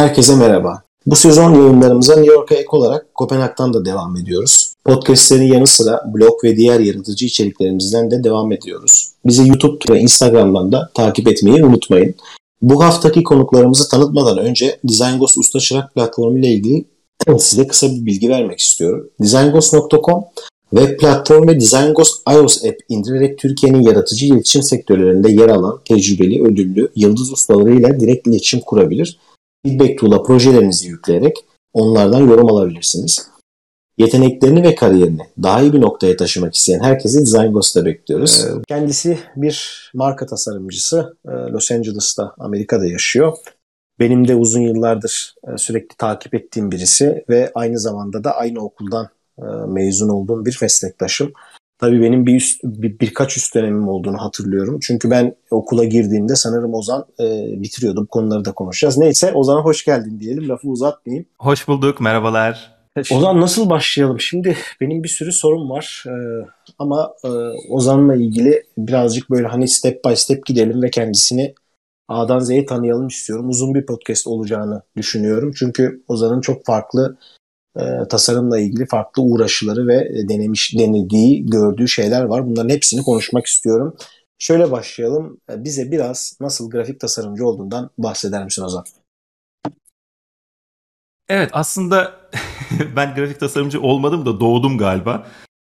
Herkese merhaba. Bu sezon yayınlarımıza New York'a ek olarak Kopenhag'dan da devam ediyoruz. Podcastlerin yanı sıra blog ve diğer yaratıcı içeriklerimizden de devam ediyoruz. Bizi YouTube ve Instagram'dan da takip etmeyi unutmayın. Bu haftaki konuklarımızı tanıtmadan önce DizayNGOS Usta Çırak platformu ile ilgili size kısa bir bilgi vermek istiyorum. dizayngos.com web platformu ve DizayNGOS iOS app indirerek Türkiye'nin yaratıcı iletişim sektörlerinde yer alan tecrübeli, ödüllü, yıldız ustalarıyla direkt iletişim kurabilir. Feedback Tool'a projelerinizi yükleyerek onlardan yorum alabilirsiniz. Yeteneklerini ve kariyerini daha iyi bir noktaya taşımak isteyen herkesi DizayNGOS'ta bekliyoruz. Kendisi bir marka tasarımcısı. Los Angeles'ta, Amerika'da yaşıyor. Benim de uzun yıllardır sürekli takip ettiğim birisi ve aynı zamanda da aynı okuldan mezun olduğum bir meslektaşım. Tabii benim birkaç üst dönemim olduğunu hatırlıyorum. Çünkü ben okula girdiğimde sanırım Ozan bitiriyordu. Bu konuları da konuşacağız. Neyse, Ozan'a hoş geldin diyelim. Lafı uzatmayayım. Hoş bulduk. Merhabalar. Ozan, nasıl başlayalım? Şimdi benim bir sürü sorum var. Ama Ozan'la ilgili birazcık böyle hani step by step gidelim ve kendisini A'dan Z'ye tanıyalım istiyorum. Uzun bir podcast olacağını düşünüyorum. Çünkü Ozan'ın çok farklı tasarımla ilgili farklı uğraşıları ve denediği, gördüğü şeyler var. Bunların hepsini konuşmak istiyorum. Şöyle başlayalım. Bize biraz nasıl grafik tasarımcı olduğundan bahseder misin Ozan? Evet, aslında ben grafik tasarımcı olmadım da doğdum galiba.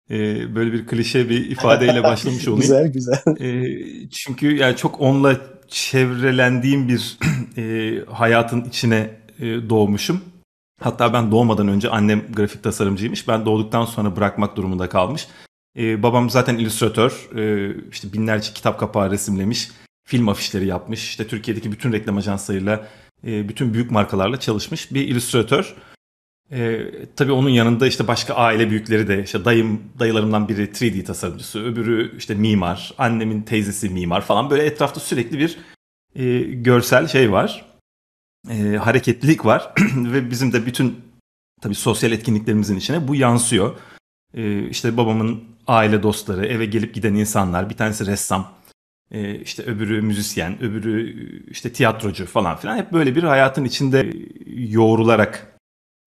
Böyle bir klişe bir ifadeyle başlamış olayım. Güzel güzel. Çünkü yani çok onunla çevrelendiğim bir hayatın içine doğmuşum. Hatta ben doğmadan önce annem grafik tasarımcıymış. Ben doğduktan sonra bırakmak durumunda kalmış. Babam zaten illüstratör. İşte binlerce kitap kapağı resimlemiş. Film afişleri yapmış. İşte Türkiye'deki bütün reklam ajanslarıyla, bütün büyük markalarla çalışmış bir illüstratör. Tabii onun yanında işte başka aile büyükleri de, işte dayılarımdan biri 3D tasarımcısı, öbürü işte mimar, annemin teyzesi mimar falan, böyle etrafta sürekli bir görsel şey var. Hareketlilik var ve bizim de bütün tabii sosyal etkinliklerimizin içine bu yansıyor. İşte babamın aile dostları, eve gelip giden insanlar, bir tanesi ressam, işte öbürü müzisyen, öbürü işte tiyatrocu falan filan, hep böyle bir hayatın içinde yoğrularak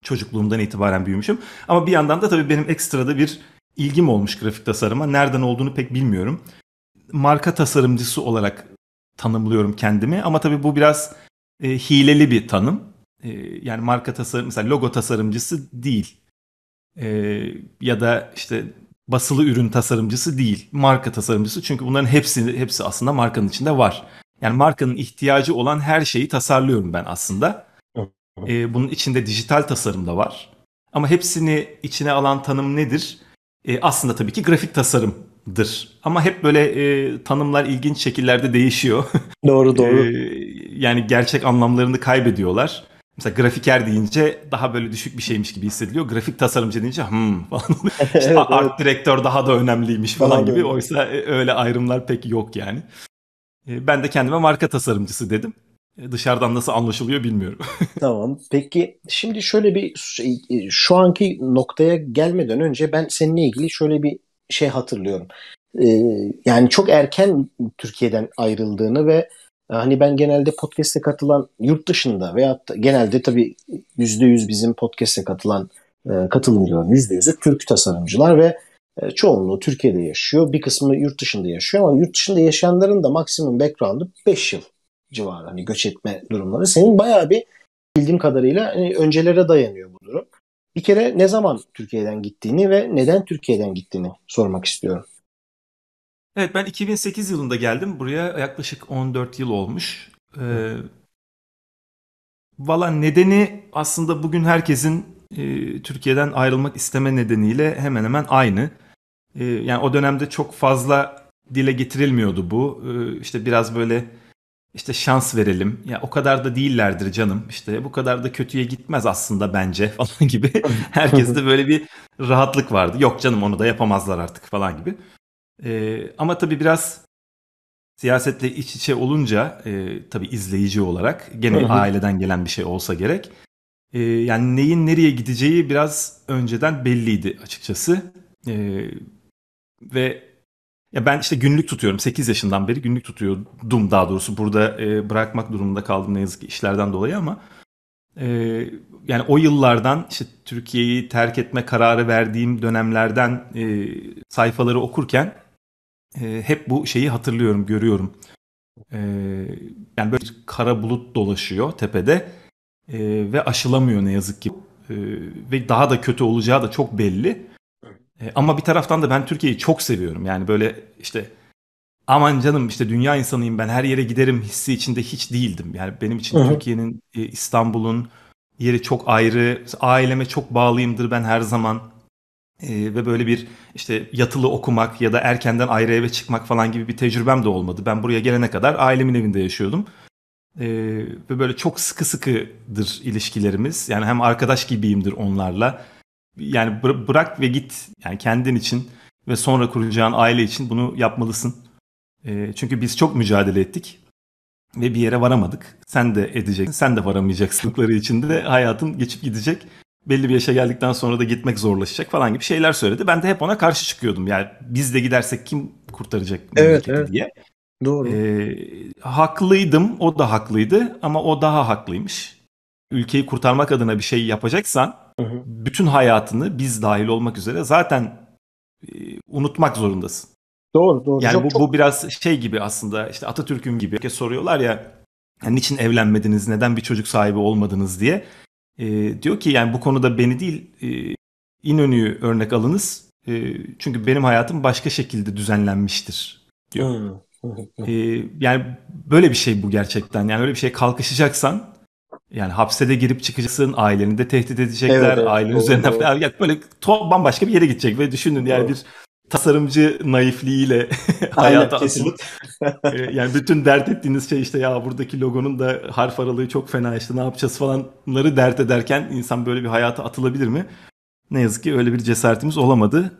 çocukluğumdan itibaren büyümüşüm. Ama bir yandan da tabii benim ekstrada bir ilgim olmuş grafik tasarıma. Nereden olduğunu pek bilmiyorum. Marka tasarımcısı olarak tanımlıyorum kendimi ama tabii bu biraz hileli bir tanım. Yani marka tasarım, mesela logo tasarımcısı değil. Ya da işte basılı ürün tasarımcısı değil. Marka tasarımcısı, çünkü bunların hepsi aslında markanın içinde var. Yani markanın ihtiyacı olan her şeyi tasarlıyorum ben aslında. Bunun içinde dijital tasarım da var. Ama hepsini içine alan tanım nedir? Aslında tabii ki grafik tasarımdır. Ama hep böyle tanımlar ilginç şekillerde değişiyor. Doğru. Yani gerçek anlamlarını kaybediyorlar. Mesela grafiker deyince daha böyle düşük bir şeymiş gibi hissediliyor. Grafik tasarımcı deyince falan. İşte evet, art direktör daha da önemliymiş falan gibi. Oysa öyle ayrımlar pek yok yani. Ben de kendime marka tasarımcısı dedim. Dışarıdan nasıl anlaşılıyor bilmiyorum. Tamam. Peki şimdi şöyle bir şey, şu anki noktaya gelmeden önce ben seninle ilgili şöyle bir şey hatırlıyorum. Yani çok erken Türkiye'den ayrıldığını ve hani ben genelde podcast'e katılan yurt dışında veyahut da genelde tabii %100 bizim podcast'e katılan katılımcıların %100'ü Türk tasarımcılar ve çoğunluğu Türkiye'de yaşıyor. Bir kısmı yurt dışında yaşıyor ama yurt dışında yaşayanların da maksimum background'u 5 yıl civarı, hani göç etme durumları. Senin bayağı bir bildiğim kadarıyla hani öncelere dayanıyor bu durum. Bir kere ne zaman Türkiye'den gittiğini ve neden Türkiye'den gittiğini sormak istiyorum. Evet, ben 2008 yılında geldim. Buraya yaklaşık 14 yıl olmuş. Valla nedeni aslında bugün herkesin Türkiye'den ayrılmak isteme nedeniyle hemen hemen aynı. Yani o dönemde çok fazla dile getirilmiyordu bu. İşte biraz böyle işte şans verelim. Ya o kadar da değillerdir canım. İşte bu kadar da kötüye gitmez aslında bence falan gibi. Herkeste böyle bir rahatlık vardı. Yok canım, onu da yapamazlar artık falan gibi. Ama tabii biraz siyasetle iç içe olunca tabii izleyici olarak gene aileden gelen bir şey olsa gerek. Yani neyin nereye gideceği biraz önceden belliydi açıkçası. Ve ya ben işte günlük tutuyorum. 8 yaşından beri günlük tutuyordum, daha doğrusu. Burada bırakmak durumunda kaldım ne yazık ki işlerden dolayı ama yani o yıllardan işte Türkiye'yi terk etme kararı verdiğim dönemlerden sayfaları okurken hep bu şeyi hatırlıyorum, görüyorum. Yani böyle bir kara bulut dolaşıyor tepede ve aşılamıyor ne yazık ki. Ve daha da kötü olacağı da çok belli. Ama bir taraftan da ben Türkiye'yi çok seviyorum. Yani böyle işte aman canım işte dünya insanıyım ben, her yere giderim hissi içinde hiç değildim. Yani benim için Türkiye'nin, İstanbul'un yeri çok ayrı. Aileme çok bağlıyımdır ben her zaman. Ve böyle bir işte yatılı okumak ya da erkenden ayrı eve çıkmak falan gibi bir tecrübem de olmadı. Ben buraya gelene kadar ailemin evinde yaşıyordum. Ve böyle çok sıkı sıkıdır ilişkilerimiz. Yani hem arkadaş gibiyimdir onlarla. Yani bırak ve git. Yani kendin için ve sonra kuracağın aile için bunu yapmalısın. Çünkü biz çok mücadele ettik ve bir yere varamadık. Sen de edeceksin, sen de varamayacaksınlıkları içinde hayatın geçip gidecek. Belli bir yaşa geldikten sonra da gitmek zorlaşacak falan gibi şeyler söyledi. Ben de hep ona karşı çıkıyordum. Yani biz de gidersek kim kurtaracak memleketi diye. Doğru. Haklıydım, o da haklıydı ama o daha haklıymış. Ülkeyi kurtarmak adına bir şey yapacaksan bütün hayatını, biz dahil olmak üzere, zaten unutmak zorundasın. Doğru, doğru. Yani çok, bu biraz şey gibi aslında, işte Atatürk'üm gibi. Herkes soruyorlar ya, niçin evlenmediniz, neden bir çocuk sahibi olmadınız diye. Diyor ki yani bu konuda beni değil İnönü'yü örnek alınız. Çünkü benim hayatım başka şekilde düzenlenmiştir diyor. Yani böyle bir şey bu gerçekten. Yani öyle bir şeye kalkışacaksan yani hapse de girip çıkacaksın, aileni de tehdit edecekler, ailenin üzerinden falan. Yani böyle bambaşka bir yere gidecek ve düşünün yani bir tasarımcı naifliğiyle hayata asılıp yani bütün dert ettiğiniz şey işte ya buradaki logonun da harf aralığı çok fena işte ne yapacağız falanları dert ederken insan böyle bir hayata atılabilir mi? Ne yazık ki öyle bir cesaretimiz olamadı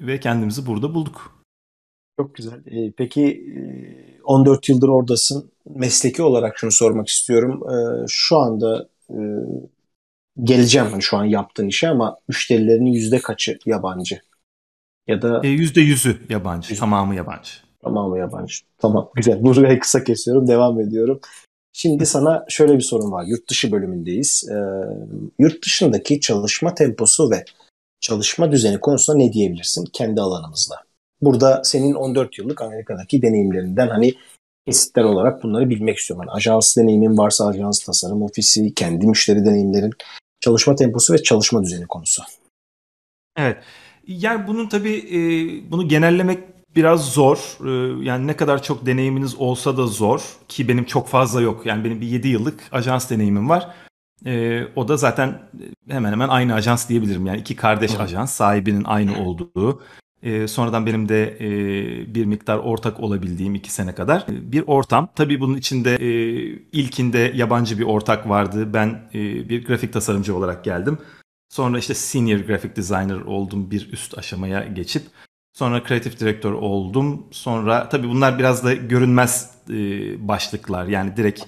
ve kendimizi burada bulduk. Çok güzel. Peki 14 yıldır oradasın. Mesleki olarak şunu sormak istiyorum. Şu anda geleceğim hani şu an yaptığın işe ama müşterilerinin %kaçı yabancı? Ya da %100'ü yabancı, tamamı yabancı. Tamamı yabancı. Tamam, güzel. Burayı kısa kesiyorum, devam ediyorum. Şimdi sana şöyle bir sorum var. Yurt dışı bölümündeyiz. Yurt dışındaki çalışma temposu ve çalışma düzeni konusunda ne diyebilirsin kendi alanımızda? Burada senin 14 yıllık Amerika'daki deneyimlerinden hani kesitler olarak bunları bilmek istiyorum. Yani ajans deneyimin varsa ajans, tasarım ofisi, kendi müşteri deneyimlerin, çalışma temposu ve çalışma düzeni konusu. Evet. Yani bunun tabii bunu genellemek biraz zor. Yani ne kadar çok deneyiminiz olsa da zor ki benim çok fazla yok. Yani benim bir 7 yıllık ajans deneyimim var. O da zaten hemen hemen aynı ajans diyebilirim. Yani iki kardeş ajans, sahibinin aynı olduğu. Sonradan benim de bir miktar ortak olabildiğim 2 sene kadar bir ortam. Tabii bunun içinde ilkinde yabancı bir ortak vardı. Ben bir grafik tasarımcı olarak geldim. Sonra işte senior graphic designer oldum, bir üst aşamaya geçip. Sonra kreatif direktör oldum. Sonra tabii bunlar biraz da görünmez başlıklar. Yani direkt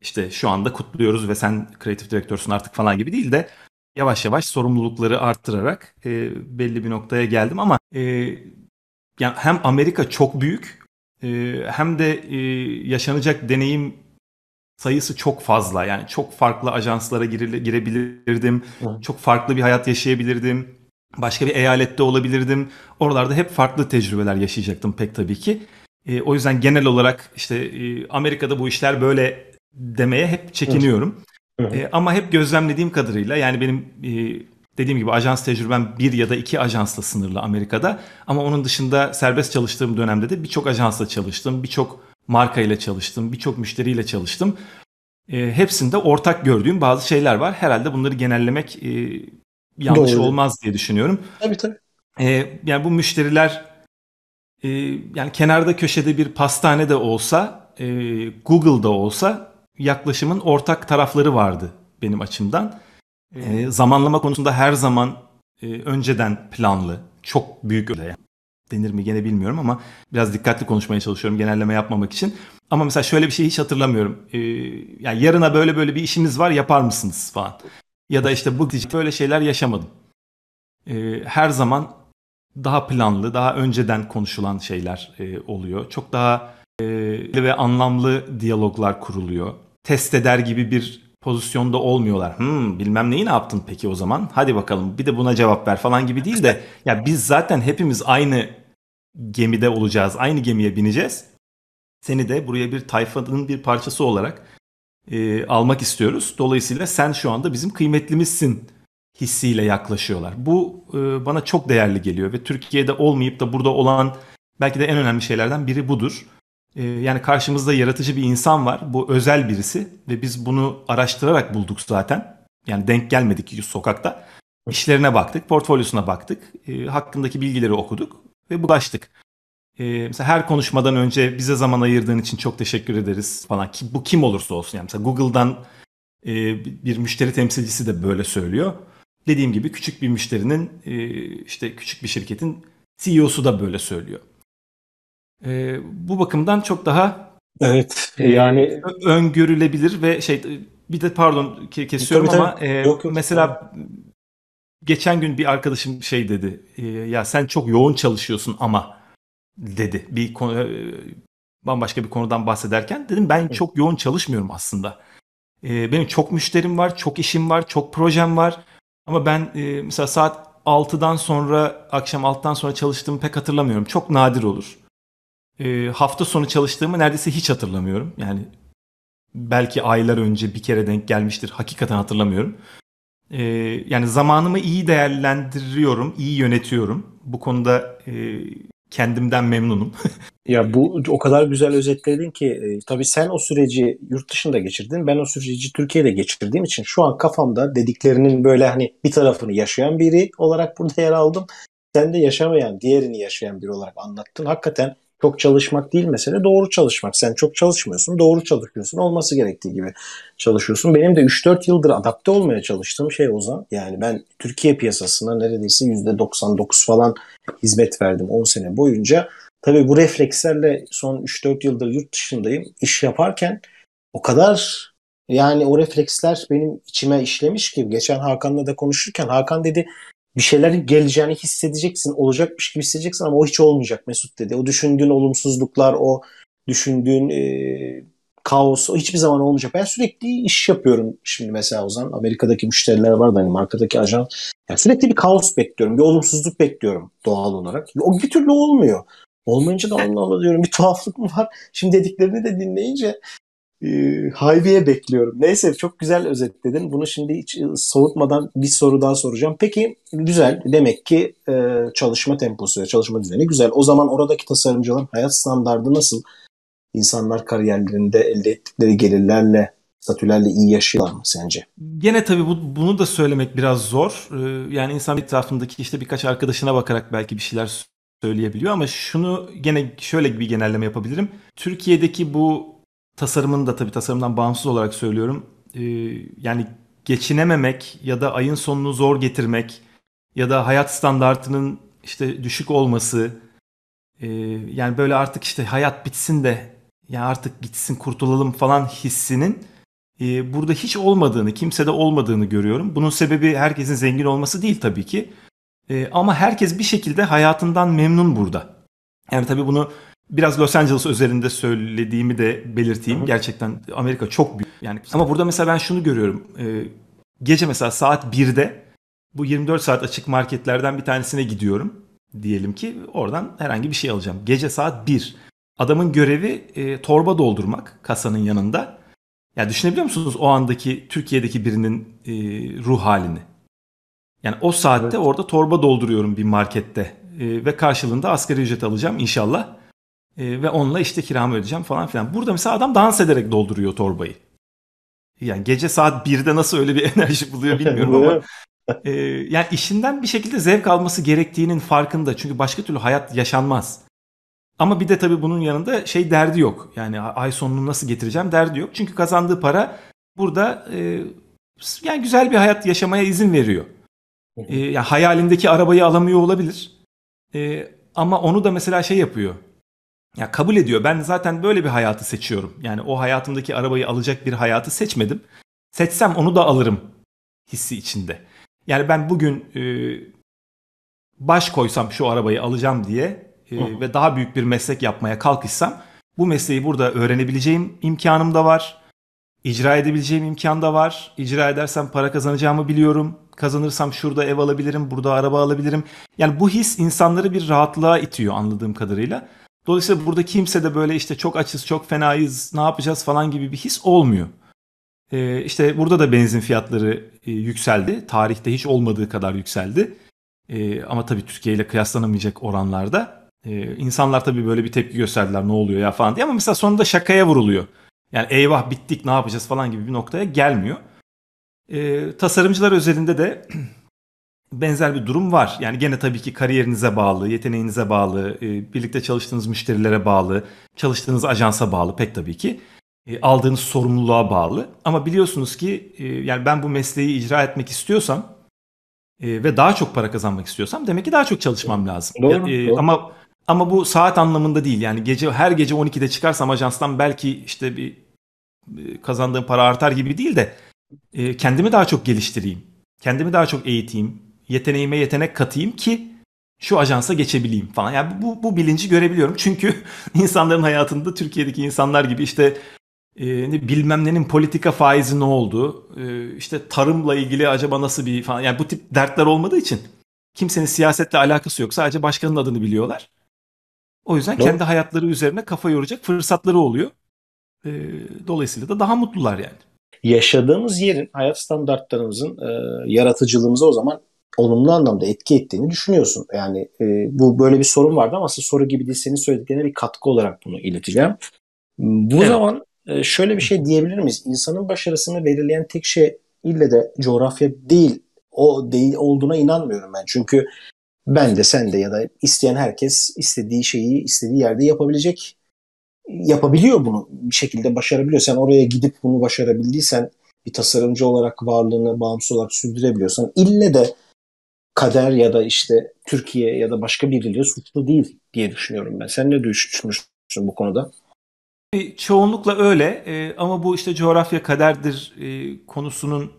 işte şu anda kutluyoruz ve sen kreatif direktörsün artık falan gibi değil de yavaş yavaş sorumlulukları arttırarak belli bir noktaya geldim. Ama yani hem Amerika çok büyük hem de yaşanacak deneyim sayısı çok fazla. Yani çok farklı ajanslara girebilirdim. Çok farklı bir hayat yaşayabilirdim. Başka bir eyalette olabilirdim. Oralarda hep farklı tecrübeler yaşayacaktım pek tabii ki. O yüzden genel olarak işte Amerika'da bu işler böyle demeye hep çekiniyorum. Ama hep gözlemlediğim kadarıyla yani benim dediğim gibi ajans tecrübem 1 ya da 2 ajansla sınırlı Amerika'da. Ama onun dışında serbest çalıştığım dönemde de birçok ajansla çalıştım. Birçok markayla çalıştım, birçok müşteriyle çalıştım. Hepsinde ortak gördüğüm bazı şeyler var. Herhalde bunları genellemek yanlış olmaz diye düşünüyorum. Tabii tabii. Yani bu müşteriler yani kenarda köşede bir pastane de olsa, Google'da olsa yaklaşımın ortak tarafları vardı benim açımdan. Zamanlama konusunda her zaman önceden planlı, çok büyük öyle yani. Denir mi gene bilmiyorum ama biraz dikkatli konuşmaya çalışıyorum genelleme yapmamak için. Ama mesela şöyle bir şey hiç hatırlamıyorum. Yani yarına böyle böyle bir işimiz var, yapar mısınız falan. Ya da işte bu böyle şeyler yaşamadım. Her zaman daha planlı, daha önceden konuşulan şeyler oluyor. Çok daha ve anlamlı diyaloglar kuruluyor. Test eder gibi bir pozisyonda olmuyorlar. Bilmem neyi ne yaptın peki o zaman? Hadi bakalım bir de buna cevap ver falan gibi değil de ya biz zaten hepimiz aynı gemide olacağız. Aynı gemiye bineceğiz. Seni de buraya bir tayfanın bir parçası olarak almak istiyoruz. Dolayısıyla sen şu anda bizim kıymetlimizsin hissiyle yaklaşıyorlar. Bu bana çok değerli geliyor ve Türkiye'de olmayıp da burada olan belki de en önemli şeylerden biri budur. Yani karşımızda yaratıcı bir insan var. Bu özel birisi ve biz bunu araştırarak bulduk zaten. Yani denk gelmedik sokakta. İşlerine baktık, portfolyosuna baktık. Hakkındaki bilgileri okuduk ve bulaştık. Mesela her konuşmadan önce bize zaman ayırdığın için çok teşekkür ederiz falan. Bu kim olursa olsun. Yani mesela Google'dan bir müşteri temsilcisi de böyle söylüyor. Dediğim gibi küçük bir müşterinin, işte küçük bir şirketin CEO'su da böyle söylüyor. Bu bakımdan çok daha evet, yani öngörülebilir ve bir de pardon kesiyorum tabii, ama yok, mesela geçen gün bir arkadaşım dedi, ya sen çok yoğun çalışıyorsun ama dedi bir konu, bambaşka bir konudan bahsederken dedim ben çok yoğun çalışmıyorum aslında. Benim çok müşterim var, çok işim var, çok projem var ama ben mesela saat 6'dan sonra akşam 6'dan sonra çalıştığımı pek hatırlamıyorum. Çok nadir olur. Hafta sonu çalıştığımı neredeyse hiç hatırlamıyorum. Yani belki aylar önce bir kere denk gelmiştir. Hakikaten hatırlamıyorum. Yani zamanımı iyi değerlendiriyorum, iyi yönetiyorum. Bu konuda kendimden memnunum. Ya bu o kadar güzel özetledin ki tabii sen o süreci yurt dışında geçirdin. Ben o süreci Türkiye'de geçirdiğim için şu an kafamda dediklerinin böyle hani bir tarafını yaşayan biri olarak burada yer aldım. Sen de yaşamayan, diğerini yaşayan biri olarak anlattın. Hakikaten çok çalışmak değil mesele, doğru çalışmak. Sen çok çalışmıyorsun, doğru çalışıyorsun. Olması gerektiği gibi çalışıyorsun. Benim de 3-4 yıldır adapte olmaya çalıştığım şey Ozan. Yani ben Türkiye piyasasına neredeyse %99 falan hizmet verdim 10 sene boyunca. Tabii bu reflekslerle son 3-4 yıldır yurt dışındayım. İş yaparken o kadar yani o refleksler benim içime işlemiş ki. Geçen Hakan'la da konuşurken Hakan dedi, bir şeylerin geleceğini hissedeceksin, olacakmış gibi hissedeceksin ama o hiç olmayacak Mesut dedi. O düşündüğün olumsuzluklar, o düşündüğün kaos, o hiçbir zaman olmayacak. Ben sürekli iş yapıyorum şimdi mesela Ozan. Amerika'daki müşteriler var da hani markadaki ajan. Yani sürekli bir kaos bekliyorum, bir olumsuzluk bekliyorum doğal olarak. O bir türlü olmuyor. Olmayınca da anlamda diyorum bir tuhaflık mı var? Şimdi dediklerini de dinleyince hayviye bekliyorum. Neyse çok güzel özetledin. Bunu şimdi hiç soğutmadan bir soru daha soracağım. Peki güzel. Demek ki çalışma temposu ve çalışma düzeni güzel. O zaman oradaki tasarımcıların hayat standardı nasıl? İnsanlar kariyerlerinde elde ettikleri gelirlerle, statülerle iyi yaşıyorlar mı sence? Gene tabii bunu da söylemek biraz zor. Yani insan etrafındaki birkaç arkadaşına bakarak belki bir şeyler söyleyebiliyor ama şunu gene şöyle bir genelleme yapabilirim. Türkiye'deki bu tasarımını da tabii tasarımdan bağımsız olarak söylüyorum. Yani geçinememek ya da ayın sonunu zor getirmek ya da hayat standartının düşük olması. Yani böyle artık hayat bitsin de yani artık gitsin kurtulalım falan hissinin burada hiç olmadığını, kimsede olmadığını görüyorum. Bunun sebebi herkesin zengin olması değil tabii ki. Ama herkes bir şekilde hayatından memnun burada. Yani tabii bunu biraz Los Angeles özelinde söylediğimi de belirteyim. Gerçekten Amerika çok büyük. Yani ama burada mesela ben şunu görüyorum. Gece mesela saat 1'de bu 24 saat açık marketlerden bir tanesine gidiyorum. Diyelim ki oradan herhangi bir şey alacağım. Gece saat 1. Adamın görevi torba doldurmak kasanın yanında. Yani düşünebiliyor musunuz o andaki Türkiye'deki birinin ruh halini? Yani o saatte evet, orada torba dolduruyorum bir markette. Ve karşılığında asgari ücret alacağım inşallah. Ve onunla kiramı ödeyeceğim falan filan. Burada mesela adam dans ederek dolduruyor torbayı. Yani gece saat 1'de nasıl öyle bir enerji buluyor bilmiyorum ama yani işinden bir şekilde zevk alması gerektiğinin farkında. Çünkü başka türlü hayat yaşanmaz. Ama bir de tabii bunun yanında derdi yok. Yani ay sonunu nasıl getireceğim derdi yok. Çünkü kazandığı para burada yani güzel bir hayat yaşamaya izin veriyor. Yani hayalindeki arabayı alamıyor olabilir. Ama onu da mesela yapıyor. Ya kabul ediyor. Ben zaten böyle bir hayatı seçiyorum. Yani o hayatımdaki arabayı alacak bir hayatı seçmedim. Seçsem onu da alırım hissi içinde. Yani ben bugün baş koysam şu arabayı alacağım diye ve daha büyük bir meslek yapmaya kalkışsam bu mesleği burada öğrenebileceğim imkanım da var. İcra edebileceğim imkan da var. İcra edersem para kazanacağımı biliyorum. Kazanırsam şurada ev alabilirim, burada araba alabilirim. Yani bu his insanları bir rahatlığa itiyor anladığım kadarıyla. Dolayısıyla burada kimse de böyle işte çok açız, çok fenayız, ne yapacağız falan gibi bir his olmuyor. İşte burada da benzin fiyatları yükseldi. Tarihte hiç olmadığı kadar yükseldi. Ama tabii Türkiye ile kıyaslanamayacak oranlarda. İnsanlar tabii böyle bir tepki gösterdiler, ne oluyor ya falan diye. Ama mesela sonunda şakaya vuruluyor. Yani eyvah bittik ne yapacağız falan gibi bir noktaya gelmiyor. Tasarımcılar özelinde de benzer bir durum var. Yani gene tabii ki kariyerinize bağlı, yeteneğinize bağlı, birlikte çalıştığınız müşterilere bağlı, çalıştığınız ajansa bağlı pek tabii ki. Aldığınız sorumluluğa bağlı. Ama biliyorsunuz ki yani ben bu mesleği icra etmek istiyorsam ve daha çok para kazanmak istiyorsam demek ki daha çok çalışmam lazım. Doğru, doğru. Ama bu saat anlamında değil. Yani her gece 12'de çıkarsam ajanstan belki işte bir kazandığım para artar gibi değil de kendimi daha çok geliştireyim. Kendimi daha çok eğiteyim. Yeteneğime yetenek katayım ki şu ajansa geçebileyim falan. Yani bu bilinci görebiliyorum. Çünkü insanların hayatında Türkiye'deki insanlar gibi işte bilmem nenin politika faizi ne oldu? İşte tarımla ilgili acaba nasıl bir falan. Yani bu tip dertler olmadığı için kimsenin siyasetle alakası yok. Sadece başkanın adını biliyorlar. O yüzden kendi hayatları üzerine kafa yoracak fırsatları oluyor. Dolayısıyla da daha mutlular yani. Yaşadığımız yerin, hayat standartlarımızın yaratıcılığımıza o zaman olumlu anlamda etki ettiğini düşünüyorsun. Yani bu böyle bir sorun vardı ama aslında soru gibi değil, senin söylediklerine bir katkı olarak bunu ileteceğim. Bu zaman şöyle bir şey diyebilir miyiz? İnsanın başarısını belirleyen tek şey ille de coğrafya değil, o değil olduğuna inanmıyorum ben. Çünkü ben de sen de ya da isteyen herkes istediği şeyi istediği yerde yapabiliyor bunu bir şekilde başarabiliyor. Sen oraya gidip bunu başarabildiysen, bir tasarımcı olarak varlığını bağımsız olarak sürdürebiliyorsan ille de kader ya da işte Türkiye ya da başka birileri suçlu değil diye düşünüyorum ben. Sen ne düşünmüşsün bu konuda? Çoğunlukla öyle ama bu işte coğrafya kaderdir konusunun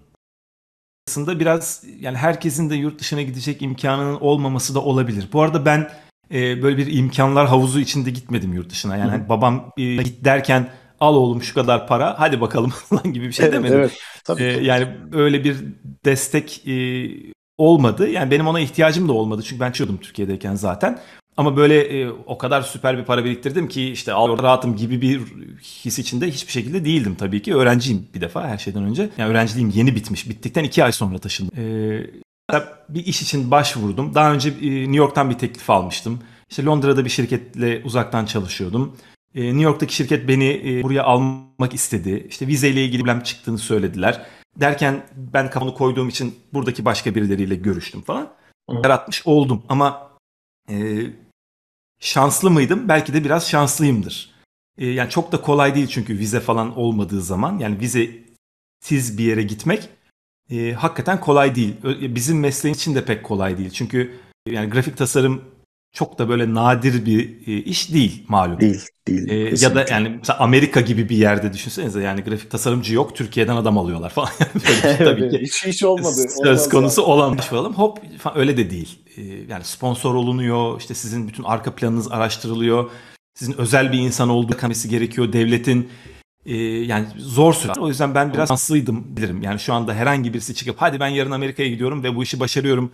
aslında biraz yani herkesin de yurt dışına gidecek imkanının olmaması da olabilir. Bu arada ben böyle bir imkanlar havuzu içinde gitmedim yurt dışına. Yani hani babam git derken al oğlum şu kadar para hadi bakalım falan gibi bir şey demedim. Evet, tabii. Yani öyle bir destek olmadı. Yani benim ona ihtiyacım da olmadı. Çünkü ben çıkıyordum Türkiye'deyken zaten. Ama böyle o kadar süper bir para biriktirdim ki işte al rahatım gibi bir his içinde hiçbir şekilde değildim tabii ki. Öğrenciyim bir defa her şeyden önce. Yani öğrenciliğim yeni bitmiş. Bittikten 2 ay sonra taşındım. Bir iş için başvurdum. Daha önce New York'tan bir teklif almıştım. İşte Londra'da bir şirketle uzaktan çalışıyordum. New York'taki şirket beni buraya almak istedi. İşte vizeyle ilgili problem çıktığını söylediler. Derken ben kafamı koyduğum için buradaki başka birileriyle görüştüm falan. Yaratmış oldum ama şanslı mıydım? Belki de biraz şanslıyımdır. Yani çok da kolay değil çünkü vize falan olmadığı zaman. Yani vizesiz bir yere gitmek hakikaten kolay değil. Bizim mesleğin için de pek kolay değil. Çünkü yani grafik tasarım çok da böyle nadir bir iş değil malum. Değil. Ya da yani mesela Amerika gibi bir yerde düşünsenize yani grafik tasarımcı yok Türkiye'den adam alıyorlar falan. Böyle tabii ki hiç olmadı. Söz konusu olanmış olalım. Hop öyle de değil. Yani sponsor olunuyor. İşte sizin bütün arka planınız araştırılıyor. Sizin özel bir insan olduğu kanıtlanması gerekiyor. Devletin yani zor süreç. O yüzden ben biraz şanslıydım bilirim. Yani şu anda herhangi birisi çıkıp hadi ben yarın Amerika'ya gidiyorum ve bu işi başarıyorum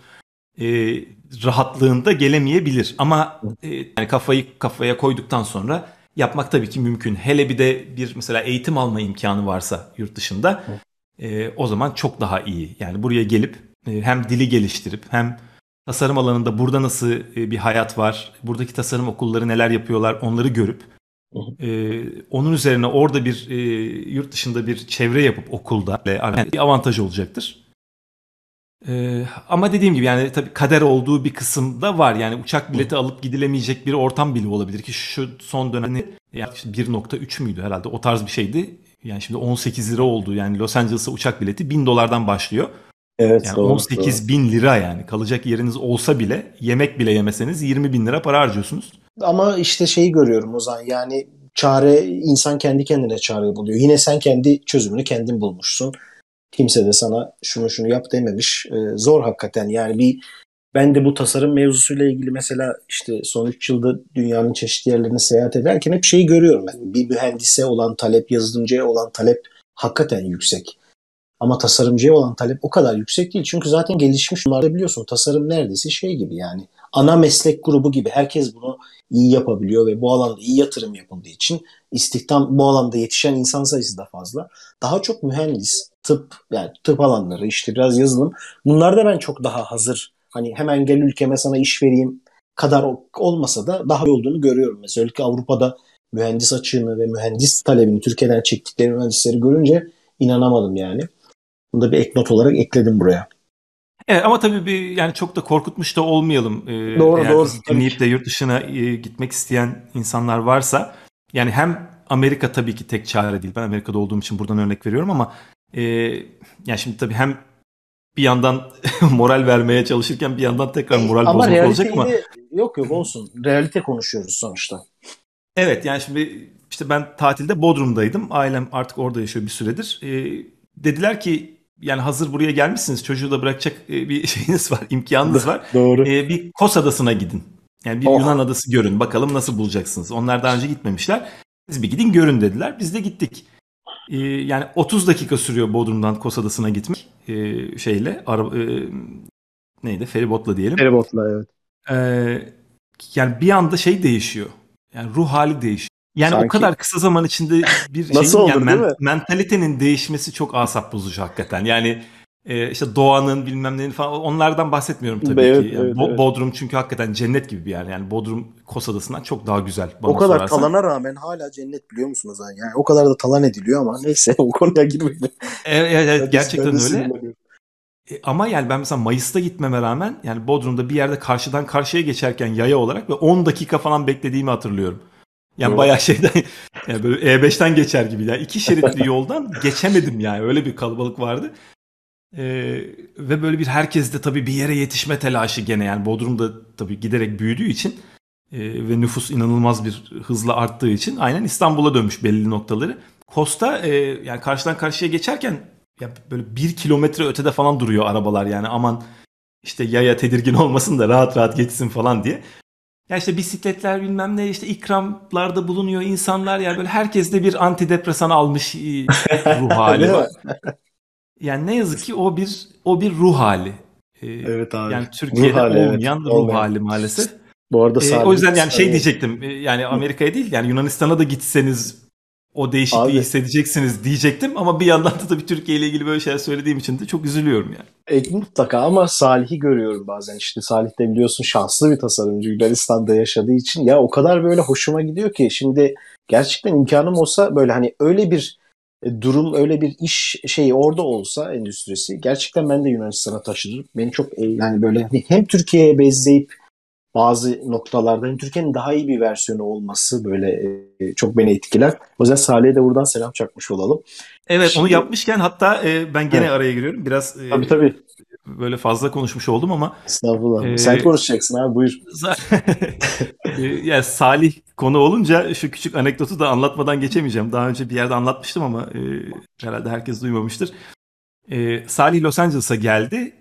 rahatlığında gelemeyebilir. Ama yani kafayı kafaya koyduktan sonra yapmak tabii ki mümkün. Hele bir de bir mesela eğitim alma imkanı varsa yurt dışında o zaman çok daha iyi. Yani buraya gelip hem dili geliştirip hem tasarım alanında burada nasıl bir hayat var, buradaki tasarım okulları neler yapıyorlar onları görüp onun üzerine orada bir yurt dışında bir çevre yapıp okulda yani bir avantaj olacaktır. Ama dediğim gibi yani tabii kader olduğu bir kısım da var. Yani uçak bileti alıp gidilemeyecek bir ortam bile olabilir ki şu son dönemde yani 1.3 müydü herhalde o tarz bir şeydi. Yani şimdi 18 lira oldu. Yani Los Angeles'a uçak bileti $1000'dan başlıyor. Evet, yani doğru, 18.000 lira yani kalacak yeriniz olsa bile yemek bile yemeseniz 20.000 lira para harcıyorsunuz. Ama işte şeyi görüyorum Ozan yani insan kendi kendine çare buluyor. Yine sen kendi çözümünü kendin bulmuşsun. Kimse de sana şunu yap dememiş. Zor hakikaten yani ben de bu tasarım mevzusuyla ilgili mesela işte son 3 yılda dünyanın çeşitli yerlerine seyahat ederken hep şeyi görüyorum. Yani bir mühendise olan talep, yazılımcıya olan talep hakikaten yüksek. Ama tasarımcıya olan talep o kadar yüksek değil. Çünkü zaten gelişmiş durumlarda biliyorsun tasarım neredeyse şey gibi yani. Ana meslek grubu gibi herkes bunu iyi yapabiliyor ve bu alanda iyi yatırım yapıldığı için istihdam, bu alanda yetişen insan sayısı da fazla. Daha çok mühendis, tıp, yani tıp alanları, işte biraz yazılım. Bunlarda ben çok daha hazır, hani hemen gel ülkeme sana iş vereyim kadar olmasa da daha iyi olduğunu görüyorum. Mesela özellikle Avrupa'da mühendis açığını ve mühendis talebini Türkiye'den çektikleri mühendisleri görünce inanamadım yani. Bunu da bir eknot olarak ekledim buraya. Evet, ama tabii bir, yani çok da korkutmuş da olmayalım. Doğru. Dinleyip de yurt dışına gitmek isteyen insanlar varsa, yani hem Amerika tabii ki tek çare değil. Ben Amerika'da olduğum için buradan örnek veriyorum ama yani şimdi tabii hem bir yandan moral vermeye çalışırken bir yandan tekrar moral bozmak olacak ama. Yok olsun. Realite konuşuyoruz sonuçta. Evet, yani şimdi işte ben tatilde Bodrum'daydım. Ailem artık orada yaşıyor bir süredir. Dediler ki yani hazır buraya gelmişsiniz, çocuğu da bırakacak bir şeyiniz var, imkanınız var. Doğru. Bir Kos Adası'na gidin. Yani bir Yunan adası görün. Bakalım nasıl bulacaksınız. Onlar daha önce gitmemişler. Siz bir gidin görün dediler. Biz de gittik. Yani 30 dakika sürüyor Bodrum'dan Kos Adası'na gitmek. Feribotla diyelim. Feribotla, evet. Yani bir anda şey değişiyor. Yani ruh hali değişiyor. Yani sanki o kadar kısa zaman içinde bir şeyin, yani mentalitenin değişmesi çok asap bozucu hakikaten. Yani işte doğanın bilmem neyin falan, onlardan bahsetmiyorum tabii ki. Yani evet. Bodrum çünkü hakikaten cennet gibi bir yer. Yani Bodrum Kos Adası'ndan çok daha güzel. O kadar sorarsan talana rağmen hala cennet, biliyor musunuz? Yani o kadar da talan ediliyor ama neyse o konuya girmeyelim. Evet, gerçekten öyle. Ama yani ben mesela Mayıs'ta gitmeme rağmen yani Bodrum'da bir yerde karşıdan karşıya geçerken yaya olarak ve 10 dakika falan beklediğimi hatırlıyorum. Yani doğru, bayağı şeyden, yani böyle E5'ten geçer gibi. Yani 2 şeritli yoldan geçemedim yani. Öyle bir kalabalık vardı. Ve böyle bir herkes de tabii bir yere yetişme telaşı gene. Yani Bodrum'da tabii giderek büyüdüğü için ve nüfus inanılmaz bir hızla arttığı için aynen İstanbul'a dönmüş belli noktaları. Kosta yani karşıdan karşıya geçerken ya böyle 1 kilometre ötede falan duruyor arabalar. Yani aman işte yaya tedirgin olmasın da rahat rahat geçsin falan diye. Ya işte bisikletler bilmem ne, işte ikramlarda bulunuyor insanlar, yani böyle herkes de bir antidepresan almış ruh hali var. Yani ne yazık ki o bir ruh hali. Evet abi. Yani Türkiye'de ruh hali, olmayan ruh hali maalesef. Bu arada o yüzden yani şey diyecektim. Yani Amerika'ya değil, yani Yunanistan'a da gitseniz o değişikliği hissedeceksiniz diyecektim ama bir yandan da tabii Türkiye ile ilgili böyle şeyler söylediğim için de çok üzülüyorum yani. Mutlaka, ama Salih'i görüyorum bazen. İşte Salih de biliyorsun şanslı bir tasarımcı, Yunanistan'da yaşadığı için. Ya o kadar böyle hoşuma gidiyor ki şimdi gerçekten imkanım olsa böyle hani öyle bir durum, öyle bir iş şeyi orada olsa, endüstrisi, gerçekten ben de Yunanistan'a taşınırım. Beni çok yani böyle hani hem Türkiye'ye benzeyip bazı noktalarda hem Türkiye'nin daha iyi bir versiyonu olması böyle çok beni etkiler. O yüzden Salih'e de buradan selam çakmış olalım. Evet. Şimdi onu yapmışken hatta ben gene araya giriyorum. Biraz tabii. Böyle fazla konuşmuş oldum ama. Estağfurullah. Sen konuşacaksın abi, buyur. Yani Salih konu olunca şu küçük anekdotu da anlatmadan geçemeyeceğim. Daha önce bir yerde anlatmıştım ama herhalde herkes duymamıştır. Salih Los Angeles'a geldi.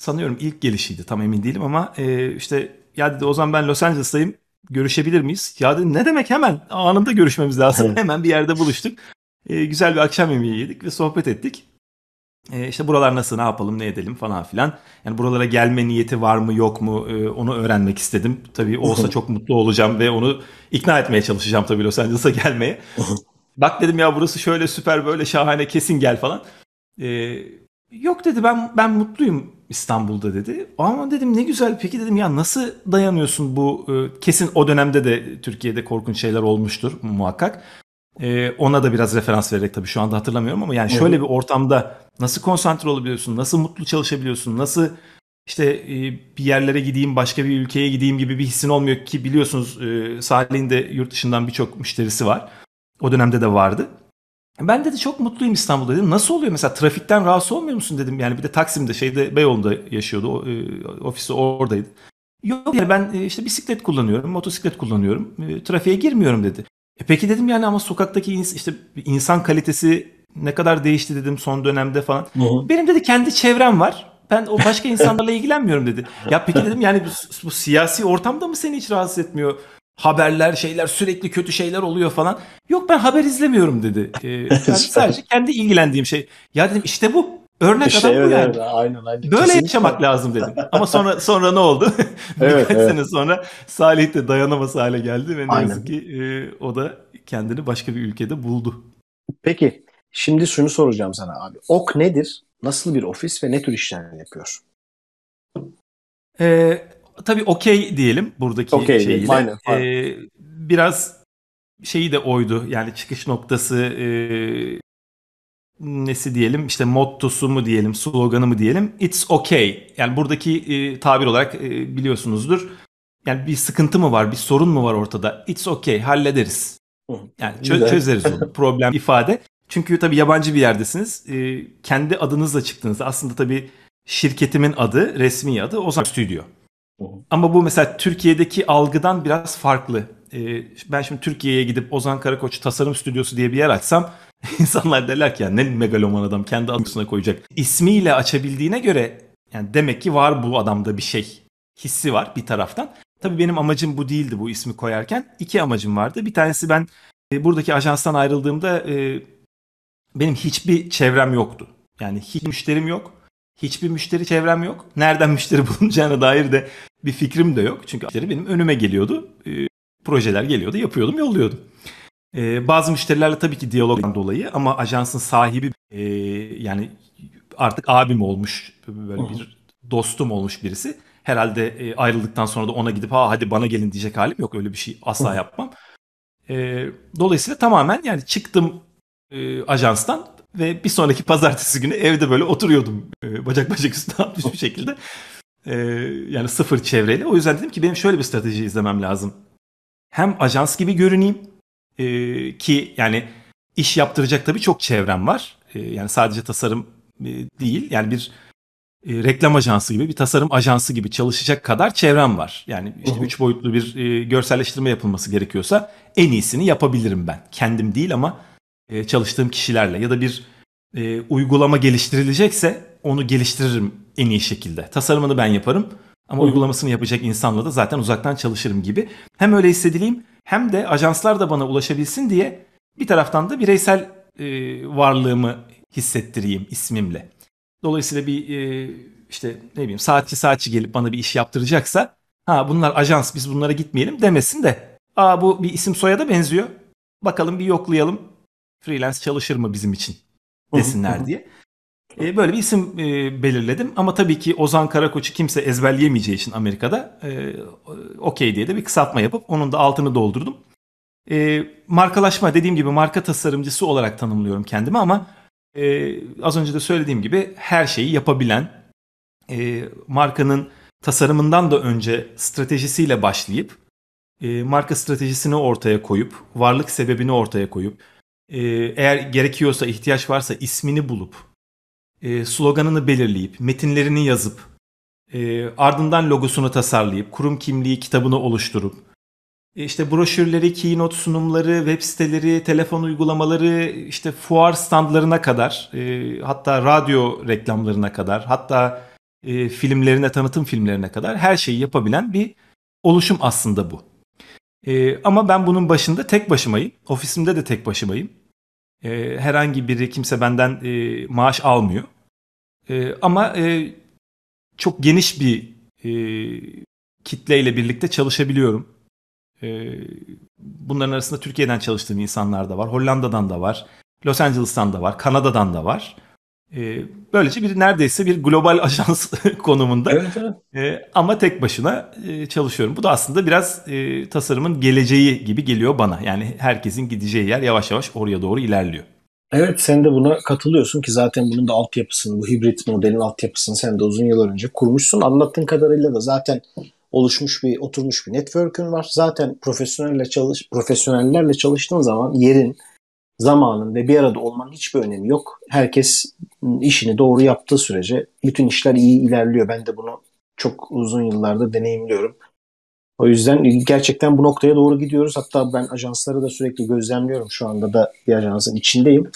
Sanıyorum ilk gelişiydi, tam emin değilim ama işte ya dedi, Ozan ben Los Angeles'tayım, görüşebilir miyiz? Ya dedim ne demek, hemen anında görüşmemiz lazım. Evet. Hemen bir yerde buluştuk. Güzel bir akşam yemeği yedik ve sohbet ettik. İşte buralar nasıl, ne yapalım, ne edelim falan filan. Yani buralara gelme niyeti var mı yok mu onu öğrenmek istedim. Tabii olsa çok mutlu olacağım ve onu ikna etmeye çalışacağım tabii Los Angeles'a gelmeye. Bak dedim ya burası şöyle süper, böyle şahane, kesin gel falan. Yok dedi ben mutluyum İstanbul'da dedi. Ama dedim ne güzel, peki dedim ya nasıl dayanıyorsun bu kesin o dönemde de Türkiye'de korkunç şeyler olmuştur muhakkak. Ona da biraz referans vererek tabii şu anda hatırlamıyorum ama yani şöyle bir ortamda nasıl konsantre olabiliyorsun, nasıl mutlu çalışabiliyorsun, nasıl işte bir yerlere gideyim, başka bir ülkeye gideyim gibi bir hissin olmuyor ki biliyorsunuz Salih'in de yurt dışından birçok müşterisi var. O dönemde de vardı. Ben dedi çok mutluyum İstanbul'da dedim. Nasıl oluyor mesela, trafikten rahatsız olmuyor musun dedim. Yani bir de Taksim'de Beyoğlu'nda yaşıyordu. Ofisi oradaydı. Yok yani ben işte bisiklet kullanıyorum, motosiklet kullanıyorum. Trafiğe girmiyorum dedi. Peki dedim yani ama sokaktaki işte insan kalitesi ne kadar değişti dedim son dönemde falan. Hı-hı. Benim dedi kendi çevrem var. Ben o başka insanlarla ilgilenmiyorum dedi. Ya peki dedim yani bu siyasi ortamda mı seni hiç rahatsız etmiyor? haberler, şeyler, sürekli kötü şeyler oluyor falan. Yok, ben haber izlemiyorum dedi. Yani sadece kendi ilgilendiğim şey. Ya dedim, işte bu. Örnek işte adam bu yani. Evet, aynen. Böyle kesinlikle yaşamak lazım dedim. Ama sonra ne oldu? Birkaç sene sonra Salih de dayanamaz hale geldi ve ne yazık ki o da kendini başka bir ülkede buldu. Peki şimdi şunu soracağım sana abi. OK nedir? Nasıl bir ofis ve ne tür işler yapıyor? Tabii okey diyelim buradaki şeyle. Aynen. Biraz şeyi de oydu. Yani çıkış noktası nesi diyelim, işte mottosu mu diyelim, sloganı mı diyelim, it's okay. Yani buradaki tabir olarak biliyorsunuzdur. Yani bir sıkıntı mı var, bir sorun mu var ortada? It's okay, hallederiz. Yani çözeriz onu. Problem ifade. Çünkü tabii yabancı bir yerdesiniz. Kendi adınızla çıktığınızda aslında tabii şirketimin adı, resmi adı Ozan Stüdyo. Ama bu mesela Türkiye'deki algıdan biraz farklı. Ben şimdi Türkiye'ye gidip Ozan Karakoç Tasarım Stüdyosu diye bir yer açsam insanlar derler ki ya ne megaloman adam, kendi adını koyacak. İsmiyle açabildiğine göre yani demek ki var bu adamda bir şey hissi var bir taraftan. Tabii benim amacım bu değildi bu ismi koyarken. İki amacım vardı. Bir tanesi, ben buradaki ajanstan ayrıldığımda benim hiçbir çevrem yoktu. Yani hiç müşterim yok. Hiçbir müşteri çevrem yok. Nereden müşteri bulunacağına dair de bir fikrim de yok. Çünkü müşteri benim önüme geliyordu. Projeler geliyordu, yapıyordum, yolluyordum. Bazı müşterilerle tabii ki diyalogdan dolayı, ama ajansın sahibi yani artık abim olmuş, böyle bir dostum olmuş birisi. Herhalde ayrıldıktan sonra da ona gidip hadi bana gelin diyecek halim yok. Öyle bir şey asla yapmam. Dolayısıyla tamamen yani çıktım ajanstan ve bir sonraki pazartesi günü evde böyle oturuyordum. Bacak üstüne atmış bir şekilde. Yani sıfır çevreyle. O yüzden dedim ki benim şöyle bir strateji izlemem lazım. Hem ajans gibi görüneyim ki yani iş yaptıracak tabii çok çevrem var. Yani sadece tasarım değil, yani bir reklam ajansı gibi, bir tasarım ajansı gibi çalışacak kadar çevrem var. Yani işte 3 boyutlu bir görselleştirme yapılması gerekiyorsa en iyisini yapabilirim ben. Kendim değil ama çalıştığım kişilerle, ya da bir uygulama geliştirilecekse onu geliştiririm en iyi şekilde. Tasarımını ben yaparım. Ama uygulamasını yapacak insanla da zaten uzaktan çalışırım gibi. Hem öyle hissedileyim, hem de ajanslar da bana ulaşabilsin diye bir taraftan da bireysel varlığımı hissettireyim ismimle. Dolayısıyla bir işte ne bileyim saatçi gelip bana bir iş yaptıracaksa, ha bunlar ajans, biz bunlara gitmeyelim demesin de, bu bir isim soyada benziyor. Bakalım bir yoklayalım. Freelance çalışır mı bizim için desinler diye. Böyle bir isim belirledim ama tabii ki Ozan Karakoç'u kimse ezberleyemeyeceği için Amerika'da okey diye de bir kısaltma yapıp onun da altını doldurdum. Markalaşma, dediğim gibi marka tasarımcısı olarak tanımlıyorum kendimi, ama az önce de söylediğim gibi her şeyi yapabilen, markanın tasarımından da önce stratejisiyle başlayıp marka stratejisini ortaya koyup, varlık sebebini ortaya koyup, eğer gerekiyorsa, ihtiyaç varsa ismini bulup, sloganını belirleyip, metinlerini yazıp, ardından logosunu tasarlayıp, kurum kimliği kitabını oluşturup, işte broşürleri, keynote sunumları, web siteleri, telefon uygulamaları, işte fuar standlarına kadar, hatta radyo reklamlarına kadar, hatta filmlerine, tanıtım filmlerine kadar her şeyi yapabilen bir oluşum aslında bu. Ama ben bunun başında tek başımayım. Ofisimde de tek başımayım. Herhangi biri, kimse benden maaş almıyor. Ama çok geniş bir kitleyle birlikte çalışabiliyorum. Bunların arasında Türkiye'den çalıştığım insanlar da var. Hollanda'dan da var. Los Angeles'tan da var. Kanada'dan da var. Böylece neredeyse bir global ajans konumunda. Evet. Ama tek başına çalışıyorum. Bu da aslında biraz tasarımın geleceği gibi geliyor bana. Yani herkesin gideceği yer yavaş yavaş oraya doğru ilerliyor. Evet, sen de buna katılıyorsun ki zaten bunun da altyapısını, bu hibrit modelin altyapısını sen de uzun yıllar önce kurmuşsun. Anlattığın kadarıyla da zaten oluşmuş bir, oturmuş bir network'ün var. Zaten profesyonellerle çalıştığın zaman yerin, zamanın ve bir arada olmanın hiçbir önemi yok. Herkes işini doğru yaptığı sürece bütün işler iyi ilerliyor. Ben de bunu çok uzun yıllarda deneyimliyorum. O yüzden gerçekten bu noktaya doğru gidiyoruz. Hatta ben ajansları da sürekli gözlemliyorum. Şu anda da bir ajansın içindeyim.